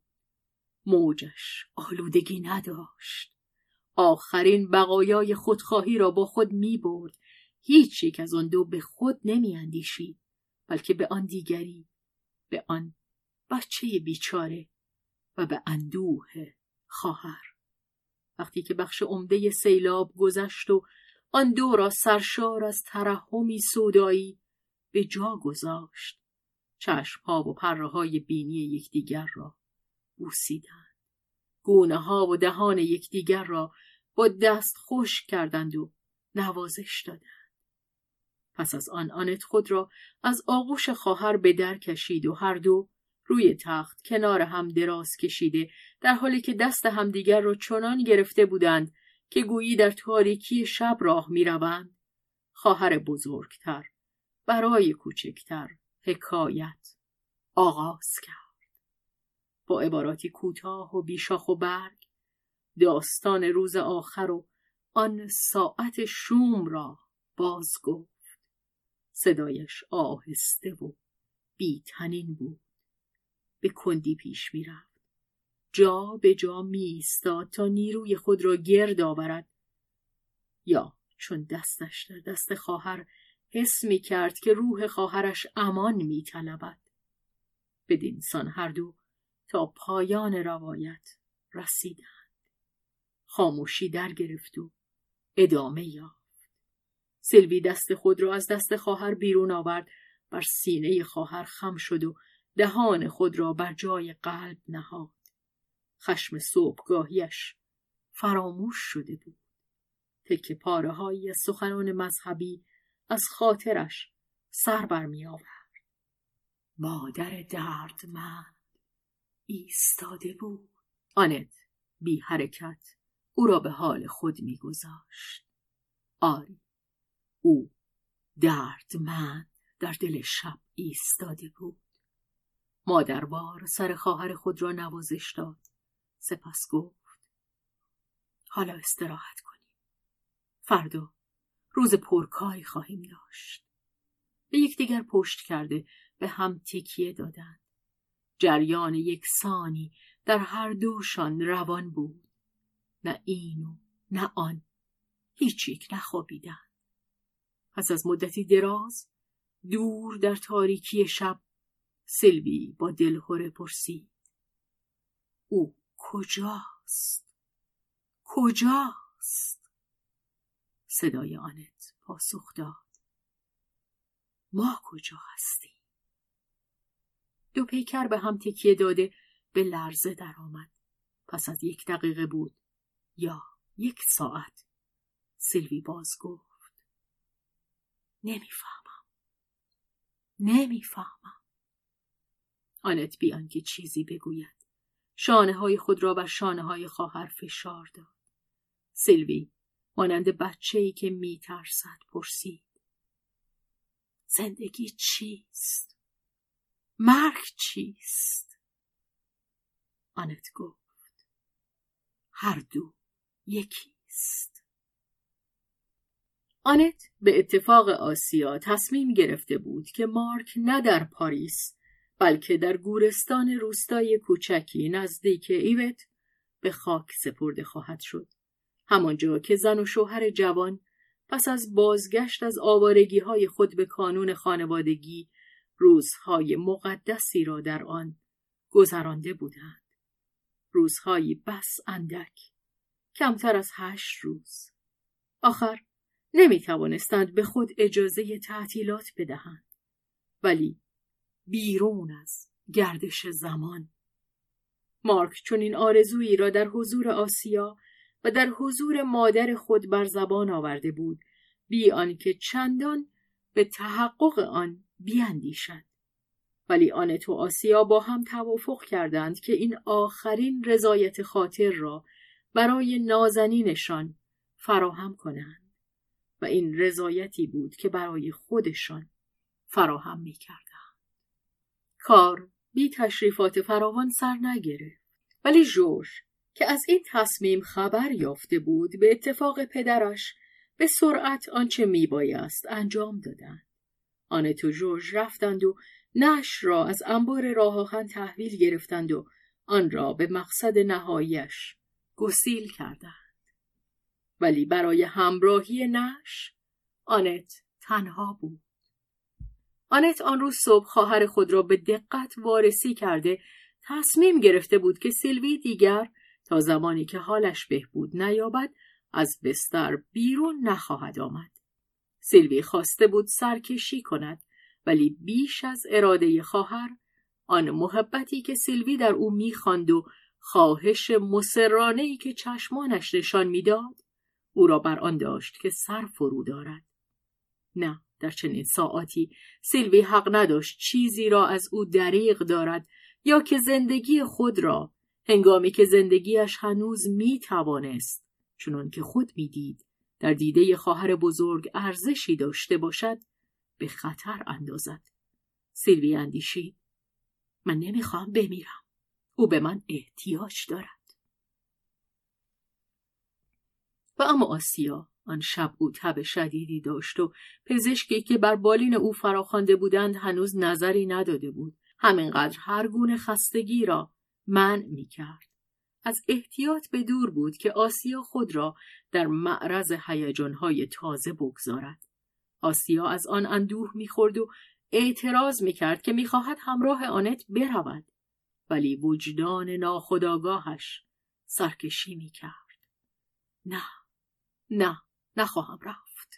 موجش آلودگی نداشت، آخرین بقایای خودخواهی را با خود می برد. هیچ یک از آن دو به خود نمی اندیشید، بلکه به آن دیگری، به آن بچه بیچاره و به اندوه خواهر. وقتی که بخش عمده سیلاب گذشت و آن دو را سرشار از ترحمی سودایی به جا گذاشت، چشم‌ها و پره‌های بینی یکدیگر را بوسیدند. گونه‌ها و دهان یکدیگر را با دست خشک کردند و نوازش دادند. پس از آن آنت خود را از آغوش خواهر به در کشید و هر دو روی تخت کنار هم دراز کشیده، در حالی که دست همدیگر را چنان گرفته بودند که گویی در تاریکی شب راه می‌روند، خواهر بزرگتر برای کوچکتر حکایت آغاز کرد. با عباراتی کوتاه و بیشاخ و برگ داستان روز آخر و آن ساعت شوم را باز گفت. صدایش آهسته و بی تنین بود. به کندی پیش می رفت. جا به جا می ایستاد تا نیروی خود را گرد آورد، یا چون دستش در دست خواهر حس می کرد که روح خواهرش امان می طلبد. بدین سان هر دو تا پایان روایت رسیدند. خاموشی در گرفت و ادامه یافت. سیلوی دست خود را از دست خواهر بیرون آورد، بر سینه خواهر خم شد و دهان خود را بر جای قلب نهاد. خشم صبحگاهیش فراموش شده بود. تکه پاره های سخنان مذهبی از خاطرش سر برمی آورد. مادر دردمند ایستاده بود. آنت بی حرکت او را به حال خود می گذاشت. آری، او دردمند در دل شب ایستاده بود. مادربار سر خواهر خود را نوازش داد. سپس گفت: حالا استراحت کنیم. فردا روز پرکاری خواهیم داشت. به یکدیگر پشت کرده به هم تکیه دادند. جریان یکسانی در هر دوشان روان بود. نه این و نه آن. هیچ یک نخوابیدند. پس از مدتی دراز دور در تاریکی شب سیلوی با دلهره پرسید: او کجاست؟ کجاست؟ صدای آنت پاسخ داد: ما کجا هستیم؟ دو پیکر به هم تکیه داده به لرزه در آمد. پس از یک دقیقه بود یا یک ساعت سیلوی باز گفت: نمیفهمم نمیفهمم آنت بی آنکه چیزی بگوید شانه های خود را بر شانه های خواهر فشار داد. سیلوی مانند بچه‌ای که می ترسد پرسید: زندگی چیست؟ مرگ چیست؟ آنت گفت: هر دو یکیست. آنت به اتفاق آسیا تصمیم گرفته بود که مارک نه در پاریس بلکه در گورستان روستای کوچکی نزدیک ایوت به خاک سپرده خواهد شد. همانجا که زن و شوهر جوان پس از بازگشت از آوارگی‌های خود به کانون خانوادگی روزهای مقدسی را در آن گذرانده بودند. روزهای بس اندک، کمتر از هشت روز. آخر نمی‌توانستند به خود اجازه تعطیلات بدهند، ولی بیرون از گردش زمان. مارک چون این آرزویی را در حضور آسیا و در حضور مادر خود بر زبان آورده بود، بی آنکه چندان به تحقق آن بیاندیشد. ولی آنت و آسیا با هم توافق کردند که این آخرین رضایت خاطر را برای نازنینشان فراهم کنند و این رضایتی بود که برای خودشان فراهم می‌کردند. کار بی تشریفات فراوان سر نگرفت، ولی ژورژ که از این تصمیم خبر یافته بود به اتفاق پدرش به سرعت آنچه میبایست انجام دادند. آنت و ژورژ رفتند و نعش را از انبار راه آهن تحویل گرفتند و آن را به مقصد نهاییش گسیل کردند. ولی برای همراهی نش آنت تنها بود. آنت آن روز صبح خواهر خود را به دقت وارسی کرده تصمیم گرفته بود که سیلوی دیگر تا زمانی که حالش بهبود نیابد از بستر بیرون نخواهد آمد. سیلوی خواسته بود سرکشی کند ولی بیش از اراده خواهر آن محبتی که سیلوی در او می‌خواند و خواهش مصرانه‌ای که چشمانش نشان می‌داد او را بر آن داشت که سر فرو دارد. نه، در چنین ساعاتی سیلوی حق نداشت چیزی را از او دریغ دارد یا که زندگی خود را هنگامی که زندگیش هنوز می‌توانست چنان که خود می‌دید در دیده خواهر بزرگ ارزشی داشته باشد به خطر اندازد. سیلوی اندیشید: من نمیخوام بمیرم. او به من احتیاج دارد. و اما آسیا آن شب او تب شدیدی داشت و پزشکی که بر بالین او فراخوانده بودند هنوز نظری نداده بود. همینقدر هر گونه خستگی را منع میکرد. از احتیاط به دور بود که آسیا خود را در معرض هیجان‌های تازه بگذارد. آسیا از آن اندوه می‌خورد و اعتراض می‌کرد که می‌خواهد همراه آنت برود، ولی وجدان ناخودآگاهش سرکشی می‌کرد. نه، نه، نخواهم رفت.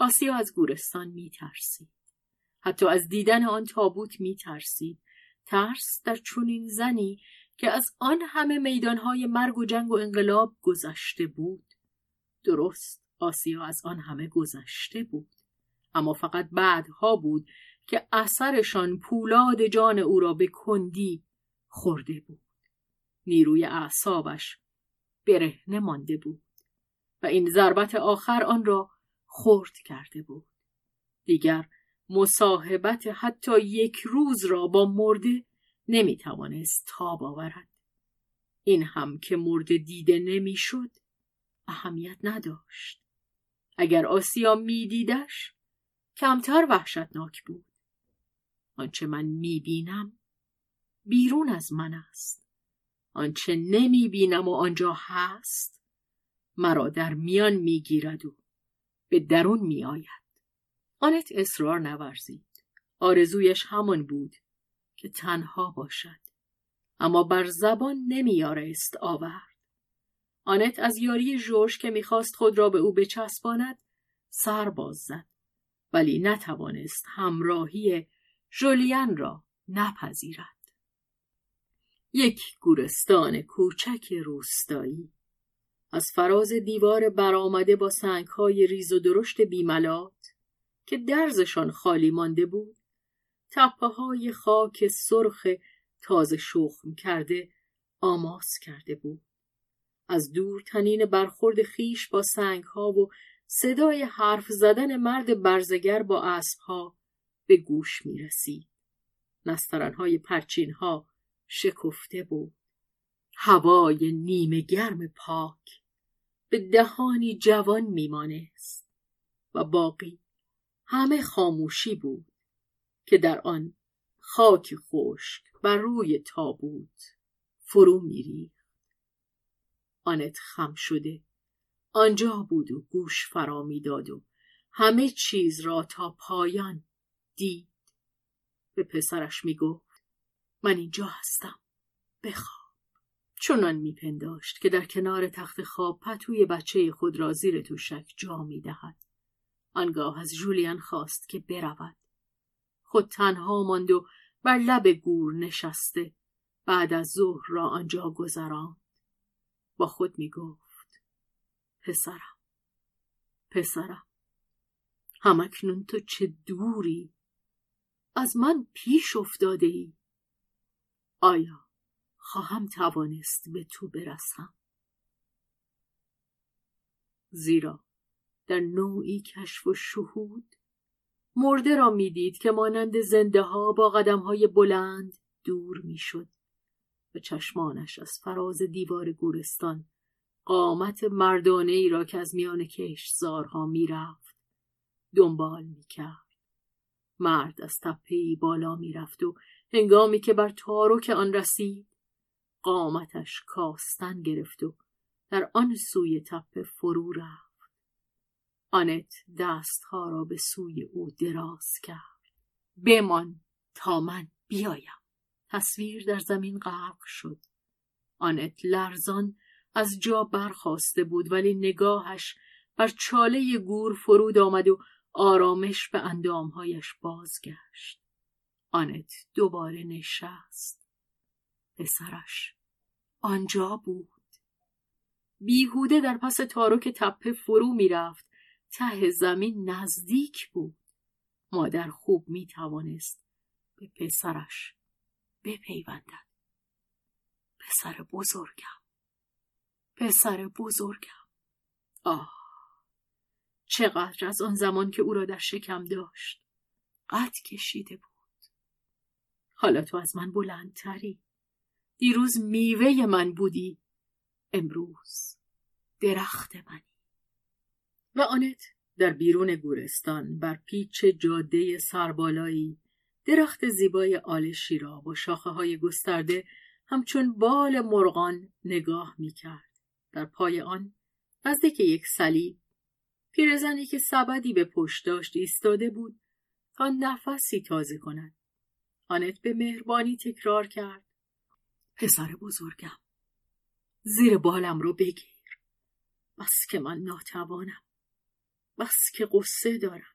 آسیا از گورستان می‌ترسید. حتی از دیدن آن تابوت می‌ترسید. ترس در چنین زنی که از آن همه میدان‌های مرگ و جنگ و انقلاب گذشته بود. درست، آسیا از آن همه گذشته بود، اما فقط بعدها بود که اثرشان پولاد جان او را به کندی خورده بود. نیروی اعصابش برهنه مانده بود و این ضربت آخر آن را خرد کرده بود. دیگر مصاحبت حتی یک روز را با مرده نمیتوانست تاب آورد. این هم که مرده دیده نمیشد اهمیت نداشت. اگر آسیا میدیدش کمتر وحشتناک بود. آنچه من میبینم بیرون از من است. آنچه نمیبینم و آنجا هست مرا در میان میگیرد و به درون میآید. آنت اصرار نورزید. آرزویش همان بود که تنها باشد، اما بر زبان نمیارست آورد. آنت از یاری جورج که میخواست خود را به او بچسباند سر باز زد، ولی نتوانست همراهی ژولین را نپذیرد. یک گورستان کوچک روستایی از فراز دیوار برآمده با سنگ‌های ریز و درشت بیملات که درزشان خالی مانده بود، تپه‌های خاک سرخ تازه شخم کرده آماس کرده بود. از دور تنین برخورد خیش با سنگ‌ها و صدای حرف زدن مرد برزگر با اسب‌ها به گوش می‌رسید. نسترن‌های پرچین‌ها شکفته بود. هوای نیمه گرم پاک به دهانی جوان می‌مانست و باقی همه خاموشی بود که در آن خاک خشک بر روی تابوت فرو می‌ریخت. آنت خم شده آنجا بود و گوش فرا می‌داد و همه چیز را تا پایان دید. به پسرش می‌گفت: من اینجا هستم، بخواب. چنان می‌پنداشت که در کنار تخت خواب پتوی بچه خود را زیر توشک جا می‌دهد. آنگاه از ژولین خواست که برود. خود تنها ماند و بر لب گور نشسته بعد از ظهر را آنجا گذراند. با خود میگفت: پسرم، پسرم، همکنون تو چه دوری از من پیش افتاده ای. آیا خواهم توانست به تو برسم؟ زیرا در نوعی کشف و شهود مرده را میدید که مانند زنده ها با قدم های بلند دور میشد و چشمانش از فراز دیوار گورستان قامت مردانه ای را که از میان کشتزارها می رفت دنبال می کرد. مرد از تپه‌ای بالا می رفت و هنگامی که بر تارک آن رسید قامتش کاستن گرفت و در آن سوی تپه فرو رفت. آنت دستها را به سوی او دراز کرد. بمان تا من بیایم. تصویر در زمین غرق شد. آنت لرزان از جا برخاسته بود، ولی نگاهش بر چاله گور فرود آمد و آرامش به اندامهایش بازگشت. آنت دوباره نشست. پسرش آنجا بود. بیهوده در پس تارک تپه فرو می رفت. ته زمین نزدیک بود. مادر خوب می توانست به پسرش بپیوندد. پسر بزرگم، پسر بزرگم. آه، چقدر از آن زمان که او را در شکم داشت قد کشیده بود. حالا تو از من بلندتری. دیروز میوه من بودی، امروز درخت منی. و آنت در بیرون گورستان بر پیچ جاده سربالایی درخت زیبای آلشی را با شاخه‌های گسترده همچون بال مرغان نگاه می‌کرد. در پای آن نزدیک یک صلیب پیرزنی که سبدی به پشت داشت ایستاده بود تا نفسی تازه کند. آنت به مهربانی تکرار کرد: پسر بزرگم، زیر بالم رو بگیر. بس که من ناتوانم، بس که قصه دارم.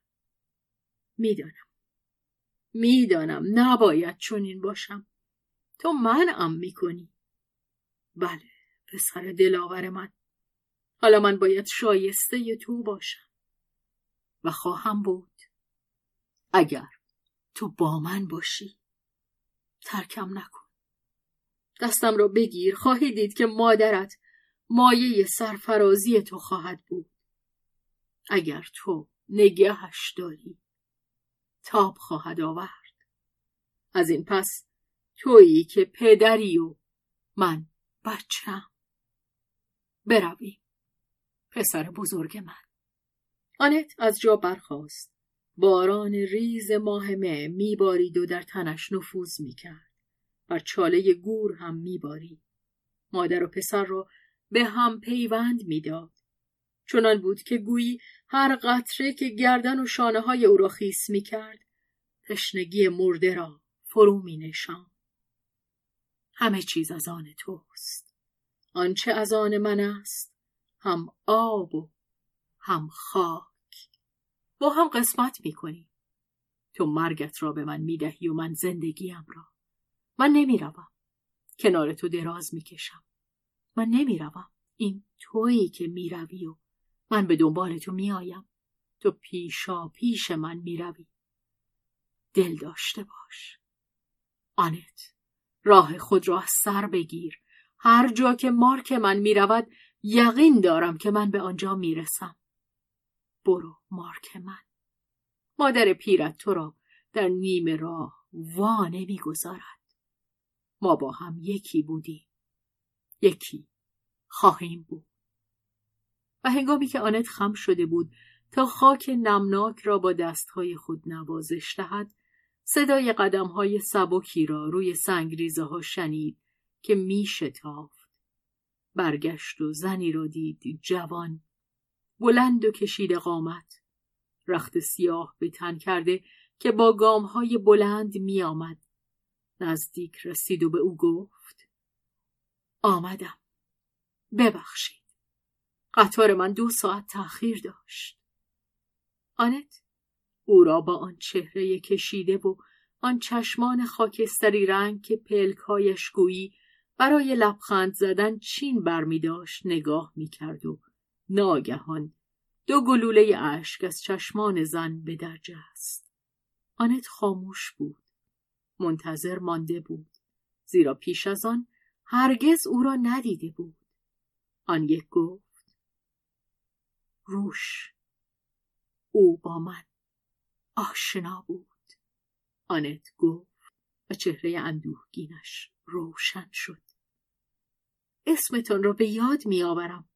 میدانم میدانم نباید چنین باشم. تو منعم میکنی. بله پسر دلاور من، حالا من باید شایسته ی تو باشم و خواهم بود اگر تو با من باشی. ترکم نکن. دستم را بگیر. خواهی دید که مادرت مایه سرفرازی تو خواهد بود اگر تو نگهش داری. تاب خواهد آورد. از این پس تویی که پدری و من بچم. برویم پسر بزرگ من. آنت از جا برخاست. باران ریز ماه مه میبارید و در تنش نفوذ میکرد. بر چاله گور هم میبارید. مادر و پسر را به هم پیوند میداد. چنان بود که گویی هر قطره که گردن و شانه های او را خیس میکرد تشنگی مرده را فرو مینشاند. همه چیز از آن توست. آنچه از آن من است، هم آب و هم خاک، با هم قسمت میکنی. تو مرگت را به من میدهی و من زندگیم را. من نمیروم. کنار تو دراز میکشم. من نمیروم. این تویی که میروی و من به دنبال تو میایم. تو پیشا پیش من میروی. دل داشته باش. آنت، راه خود را از سر بگیر. هر جا که مارک من میرود، یقین دارم که من به آنجا میرسم. برو مارک من. مادر پیرت تو را در نیمه راه وا نمیگذارد. ما با هم یکی بودیم، یکی خواهیم بود. و هنگامی که آنت خم شده بود تا خاک نمناک را با دستهای خود نوازش دهد، صدای قدمهای سبکی را روی سنگریزه ها شنید که میشتافت. برگشت و زنی را دید جوان، بلند و کشیده قامت، رخت سیاه به تن کرده که با گامهای بلند می آمد. نزدیک رسید و به او گفت: آمدم، ببخشید، قطار من دو ساعت تأخیر داشت. آنت او را با آن چهره کشیده و آن چشمان خاکستری رنگ که پلکایش گویی برای لبخند زدن چین برمی داشت نگاه می کرد و ناگهان دو گلوله اشک از چشمان زن به درجه است. آنت خاموش بود. منتظر مانده بود. زیرا پیش از آن هرگز او را ندیده بود. آن یک گفت: روش. او با من آشنا بود. آنت گفت و چهره اندوهگینش روشن شد: اسمتان را به یاد می آورم.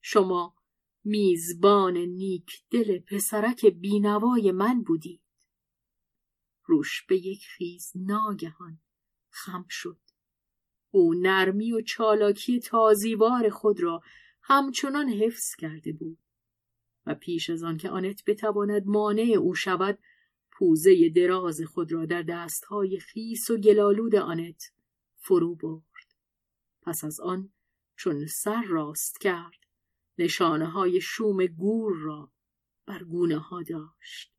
شما میزبان نیک دل پسرک بینوای من بودید. روش به یک خیز ناگهان خم شد. او نرمی و چالاکی تازیوار خود را همچنان حفظ کرده بود و پیش از آن که آنت بتواند مانع او شود، پوزه دراز خود را در دستهای خیس و گلالود آنت فرو برد. پس از آن چون سر راست کرد، نشانه‌های شوم گور را بر گونه‌ها داشت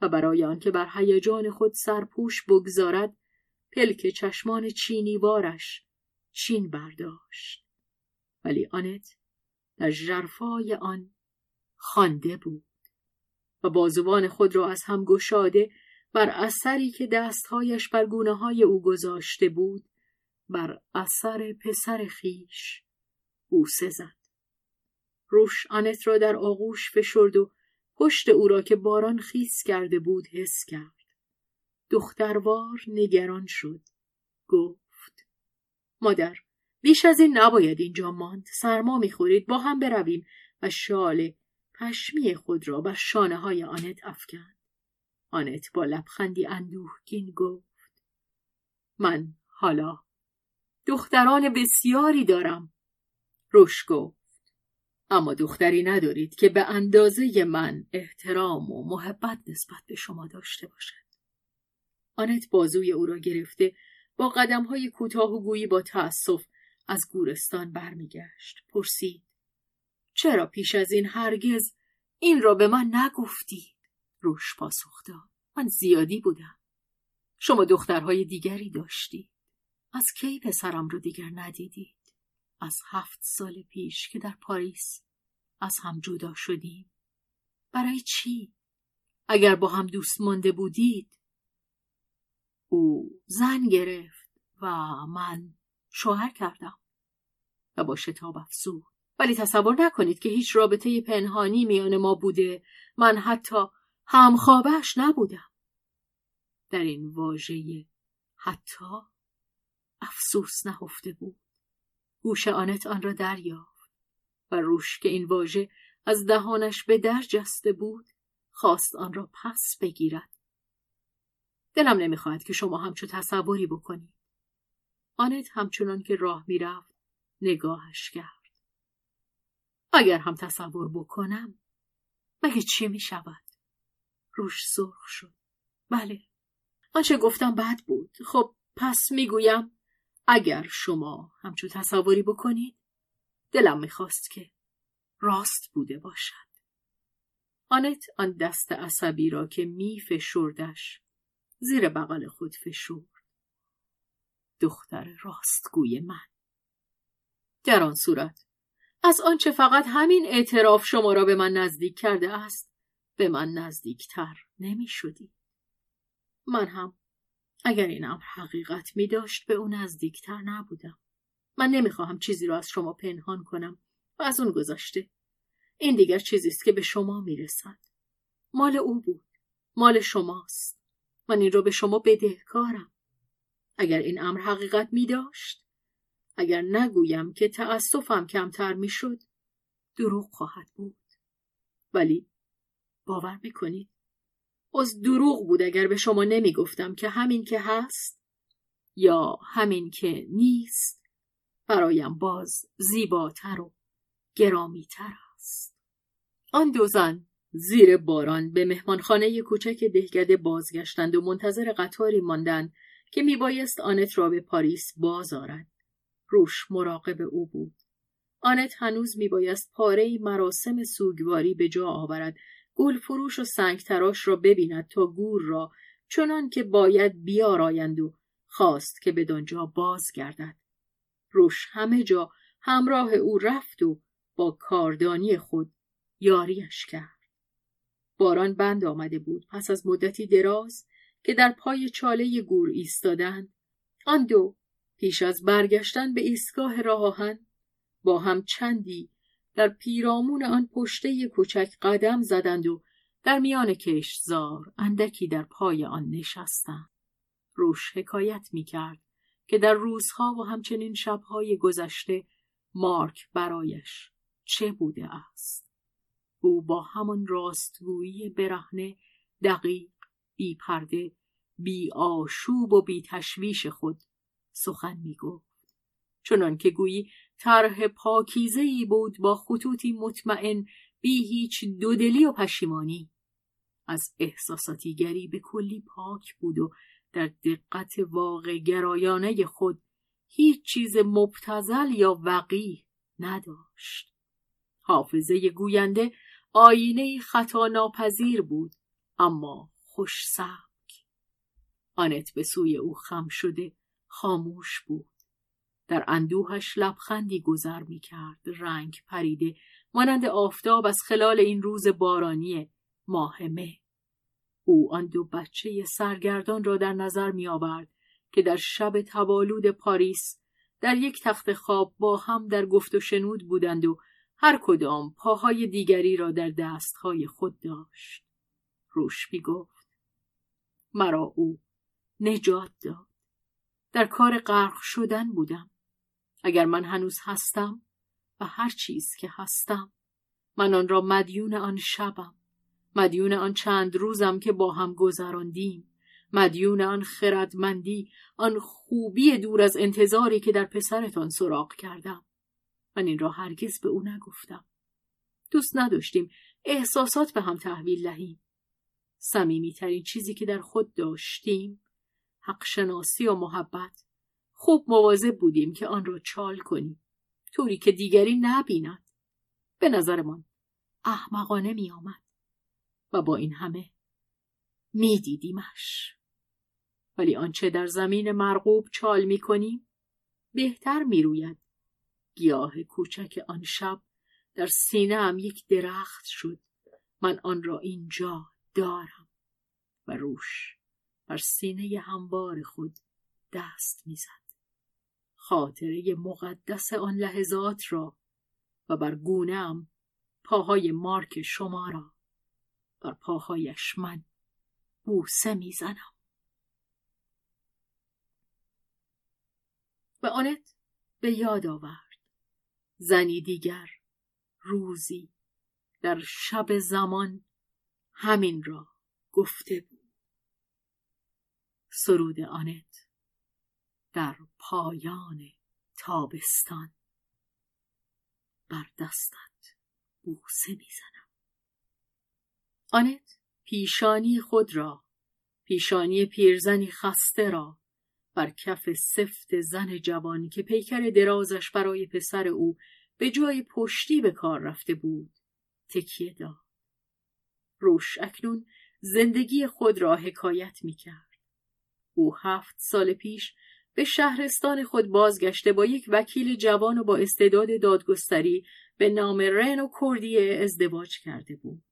و برای آنکه بر هیجان خود سرپوش بگذارد، پلک چشمان چینیوارش چین برداشت، ولی آنت در ژرفای آن خوانده بود و بازوان خود را از هم گشاده بر اثری که دستهایش بر گونه‌های او گذاشته بود، بر اثر پسر خیش بوسه زد. روش آنت را در آغوش فشرد و پشت او را که باران خیس کرده بود حس کرد. دختروار نگران شد. گفت: مادر، بیش از این نباید اینجا ماند. سرما می‌خورید. با هم برویم. و شال پشمی خود را بر شانه‌های آنت افکند. آنت با لبخندی اندوهگین گفت: من حالا دختران بسیاری دارم. روش گفت: اما دختری ندارید که به اندازه من احترام و محبت نسبت به شما داشته باشد. آنت بازوی او را گرفته با قدم‌های کوتاه و گویی با تأسف از گورستان برمیگشت. پرسید: چرا پیش از این هرگز این را به من نگفتید؟ روش پاسخ داد: من زیادی بودم. شما دخترهای دیگری داشتید. از کی پسرم را دیگر ندیدید؟ از هفت سال پیش که در پاریس از هم جدا شدیم. برای چی؟ اگر با هم دوست مانده بودید. او زن گرفت و من شوهر کردم. و با شتاب افزود: ولی تصور نکنید که هیچ رابطه پنهانی میان ما بوده. من حتی همخوابه‌اش نبودم. در این واژه حتی افسوس نهفته بود. گوش آنت آن را دریافت و روش که این واژه از دهانش به در جسته بود، خواست آن را پس بگیرد. دلم نمیخواهد که شما همچو تصوری بکنید. آنت همچنان که راه میرفت نگاهش کرد. اگر هم تصور بکنم مگه چی میشود؟ روش سرخ شد. بله، آنچه گفتم بد بود. خب پس میگویم اگر شما همچو تصوری بکنید، دلم میخواست که راست بوده باشد. آنت آن دست عصبی را که میفشردش زیر بغل خود فشرد. دختر راستگوی من. در آن صورت از آنچه فقط همین اعتراف شما را به من نزدیک کرده است، به من نزدیکتر نمیشدی. من هم اگر این امر حقیقت می داشت به اون نزدیکتر نبودم. من نمیخواهم چیزی را از شما پنهان کنم و از اون گذشته. این دیگر چیزیست که به شما میرسد. مال او بود. مال شماست. من این را به شما بدهکارم. اگر این امر حقیقت می داشت، اگر نگویم که تأسفم کمتر می شد، دروغ خواهد بود. ولی باور میکنید؟ از دروغ بود اگر به شما نمی گفتم که همین که هست یا همین که نیست برایم باز زیباتر و گرامیتر است. آن دو زن زیر باران به مهمانخانه کوچک دهکده بازگشتند و منتظر قطاری ماندند که می بایست آنت را به پاریس باز آرد. روش مراقب او بود. آنت هنوز می بایست پاره مراسم سوگواری به جا آورد، گل فروش و سنگ تراش را ببیند تا گور را چنان که باید بیارایند و خواست که بدانجا بازگردد. روش همه جا همراه او رفت و با کاردانی خود یاریش کرد. باران بند آمده بود. پس از مدتی دراز که در پای چاله گور ایستادند، آن دو پیش از برگشتن به ایستگاه راه آهن با هم چندی در پیرامون آن پشته کوچک قدم زدند و در میان کشتزار اندکی در پای آن نشستند. روش حکایت می‌کرد که در روزها و همچنین شب‌های گذشته مارک برایش چه بوده است. او با همان راستگویی برهنه، دقیق، بی پرده، بی آشوب و بی تشویش خود سخن می‌گفت، چنان که گویی طرح پاکیزه‌ای بود با خطوطی مطمئن، بی هیچ دودلی و پشیمانی. از احساساتیگری به کلی پاک بود و در دقت واقع گرایانه خود هیچ چیز مبتذل یا وقیح نداشت. حافظه گوینده آینه خطا ناپذیر بود، اما خوش سبک. آنت به سوی او خم شده خاموش بود. در اندوهش لبخندی گذر می کرد، رنگ پریده مانند آفتاب از خلال این روز بارانی ماه مه. او آن دو بچه سرگردان را در نظر می آورد که در شب تبالود پاریس در یک تخت خواب با هم در گفت و شنود بودند و هر کدام پاهای دیگری را در دستهای خود داشت. روشپی گفت: مرا او نجات داد. در کار غرق شدن بودم. اگر من هنوز هستم و هر چیز که هستم، من آن را مدیون آن شبم، مدیون آن چند روزم که با هم گذراندیم، مدیون آن خردمندی، آن خوبی دور از انتظاری که در پسرتان سراغ کردم. من این را هرگز به او نگفتم. دوست نداشتیم احساسات به هم تحویل دهیم. صمیمی‌ترین چیزی که در خود داشتیم، حق شناسی و محبت، خوب مواظب بودیم که آن را چال کنیم، طوری که دیگری نبیند. به نظرمان احمقانه می آمد و با این همه می دیدیمش. ولی آنچه در زمین مرغوب چال می کنیم بهتر می روید. گیاه کوچک آن شب در سینه‌ام یک درخت شد. من آن را اینجا دارم و روش بر سینه هموار خود دست می‌زد. خاطره مقدس آن لحظات را و بر گونه‌ام پاهای مارک شما را، بر پاهایش من بوسه می‌زنم. و آنت به یاد آورد زنی دیگر، روزی در شب زمان همین را گفته بود. سرود آنت در پایان تابستان. بر دستت بوسه میزنم. آنت پیشانی خود را، پیشانی پیرزنی خسته را، بر کف سفت زن جوانی که پیکر درازش برای پسر او به جای پشتی به کار رفته بود، تکیه داد. روش اکنون زندگی خود را حکایت میکرد. او هفت سال پیش به شهرستان خود بازگشته با یک وکیل جوان و با استعداد دادگستری به نام رنو کوردیه ازدواج کرده بود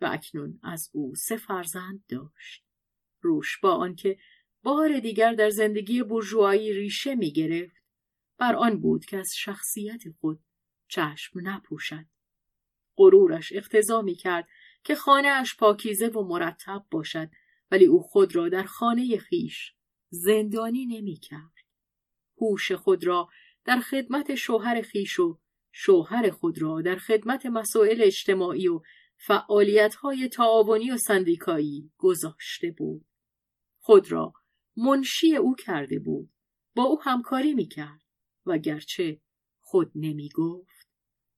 و اکنون از او سه فرزند داشت. روش با آنکه بار دیگر در زندگی بورژوایی ریشه می گرفت، بر آن بود که از شخصیت خود چشم نپوشد. غرورش اقتضا می کرد که خانه‌اش پاکیزه و مرتب باشد، ولی او خود را در خانه خیش زندانی نمی کرد. هوش خود را در خدمت شوهر خیش و شوهر خود را در خدمت مسائل اجتماعی و فعالیت‌های تعاونی و سندیکایی گذاشته بود. خود را منشی او کرده بود. با او همکاری می کرد و گرچه خود نمی گفت،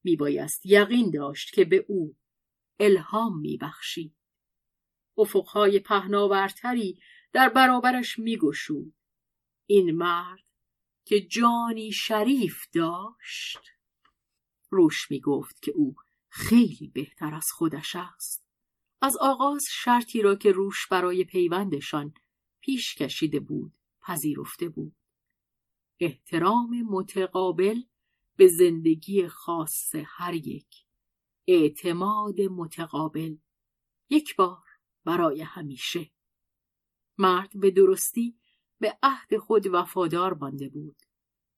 می بایست یقین داشت که به او الهام می بخشید. افقهای پهناورتری در برابرش می‌گشود. این مرد که جانی شریف داشت، روش می‌گفت که او خیلی بهتر از خودش است. از آغاز شرطی را که روش برای پیوندشان پیش کشیده بود پذیرفته بود: احترام متقابل به زندگی خاص هر یک، اعتماد متقابل، یک بار برای همیشه. مرد به درستی به عهد خود وفادار مانده بود.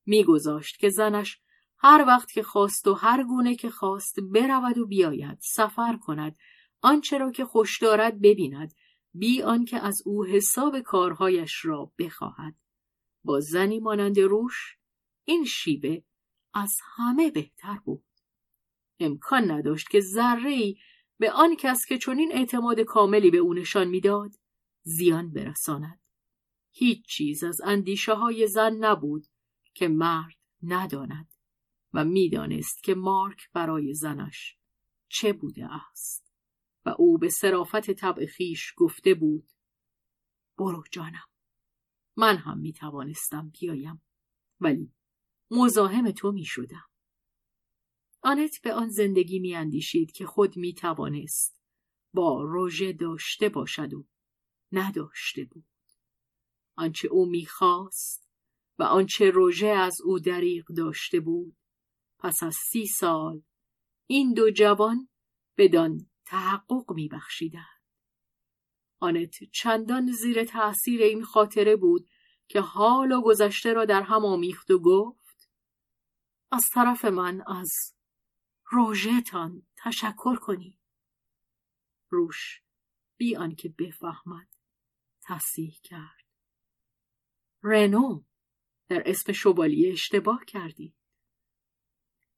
میگذاشت که زنش هر وقت که خواست و هر گونه که خواست برود و بیاید، سفر کند، آنچه را که خوش دارد ببیند، بی آنکه از او حساب کارهایش را بخواهد. با زنی مانند روش این شیبه از همه بهتر بود. امکان نداشت که ذره‌ای به آن کس که چنین اعتماد کاملی به او نشان میداد زیان برساند. هیچ چیز از اندیشه های زن نبود که مرد نداند و میدانست که مارک برای زنش چه بوده است و او به صرافت طبع خویش گفته بود برو جانم، من هم می توانستم بیایم ولی مزاحم تو می شدم. آنت به آن زندگی می اندیشید که خود می توانست با روژه داشته باشد و نداشته بود. آنچه او می خواست و آنچه روژه از او دریغ داشته بود، پس از سی سال این دو جوان بدان تحقق می بخشیدند. آنت چندان زیر تأثیر این خاطره بود که حال و گذشته را در هم آمیخت و گفت از طرف من از روژه‌تان تشکر کنی. روش بی آنکه بفهمد تصحیح کرد رنو، در اسم شوالیه اشتباه کردی.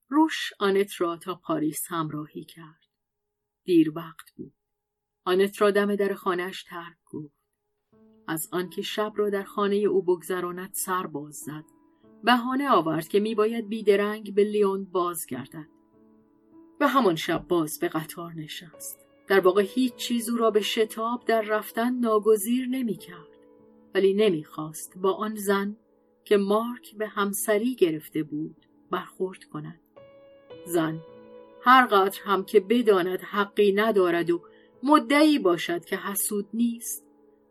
روش آنت را تا پاریس همراهی کرد. دیر وقت بود. آنت را دم در خانهش ترک گفت. از آنکه شب را در خانه او بگذراند سر باز زد. بهانه آورد که می باید بیدرنگ به لیون بازگردد. و همان شب باز به قطار نشست. در واقع هیچ چیز او را به شتاب در رفتن ناگزیر نمی کرد. ولی نمی خواست با آن زن که مارک به همسری گرفته بود برخورد کند. زن هرقدر هم که بداند حقی ندارد و مدعی باشد که حسود نیست،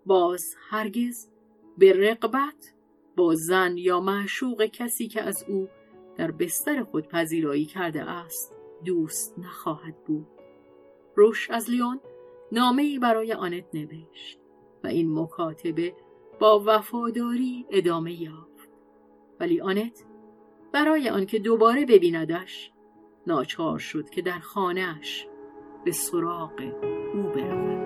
باز هرگز به رغبت با زن یا معشوق کسی که از او در بستر خود پذیرایی کرده است دوست نخواهد بود. روش از لیون نامه‌ای برای آنت نوشت و این مکاتبه با وفاداری ادامه یافت. ولی آنت برای آنکه دوباره ببیندش ناچار شد که در خانه‌اش به سراغ او برود.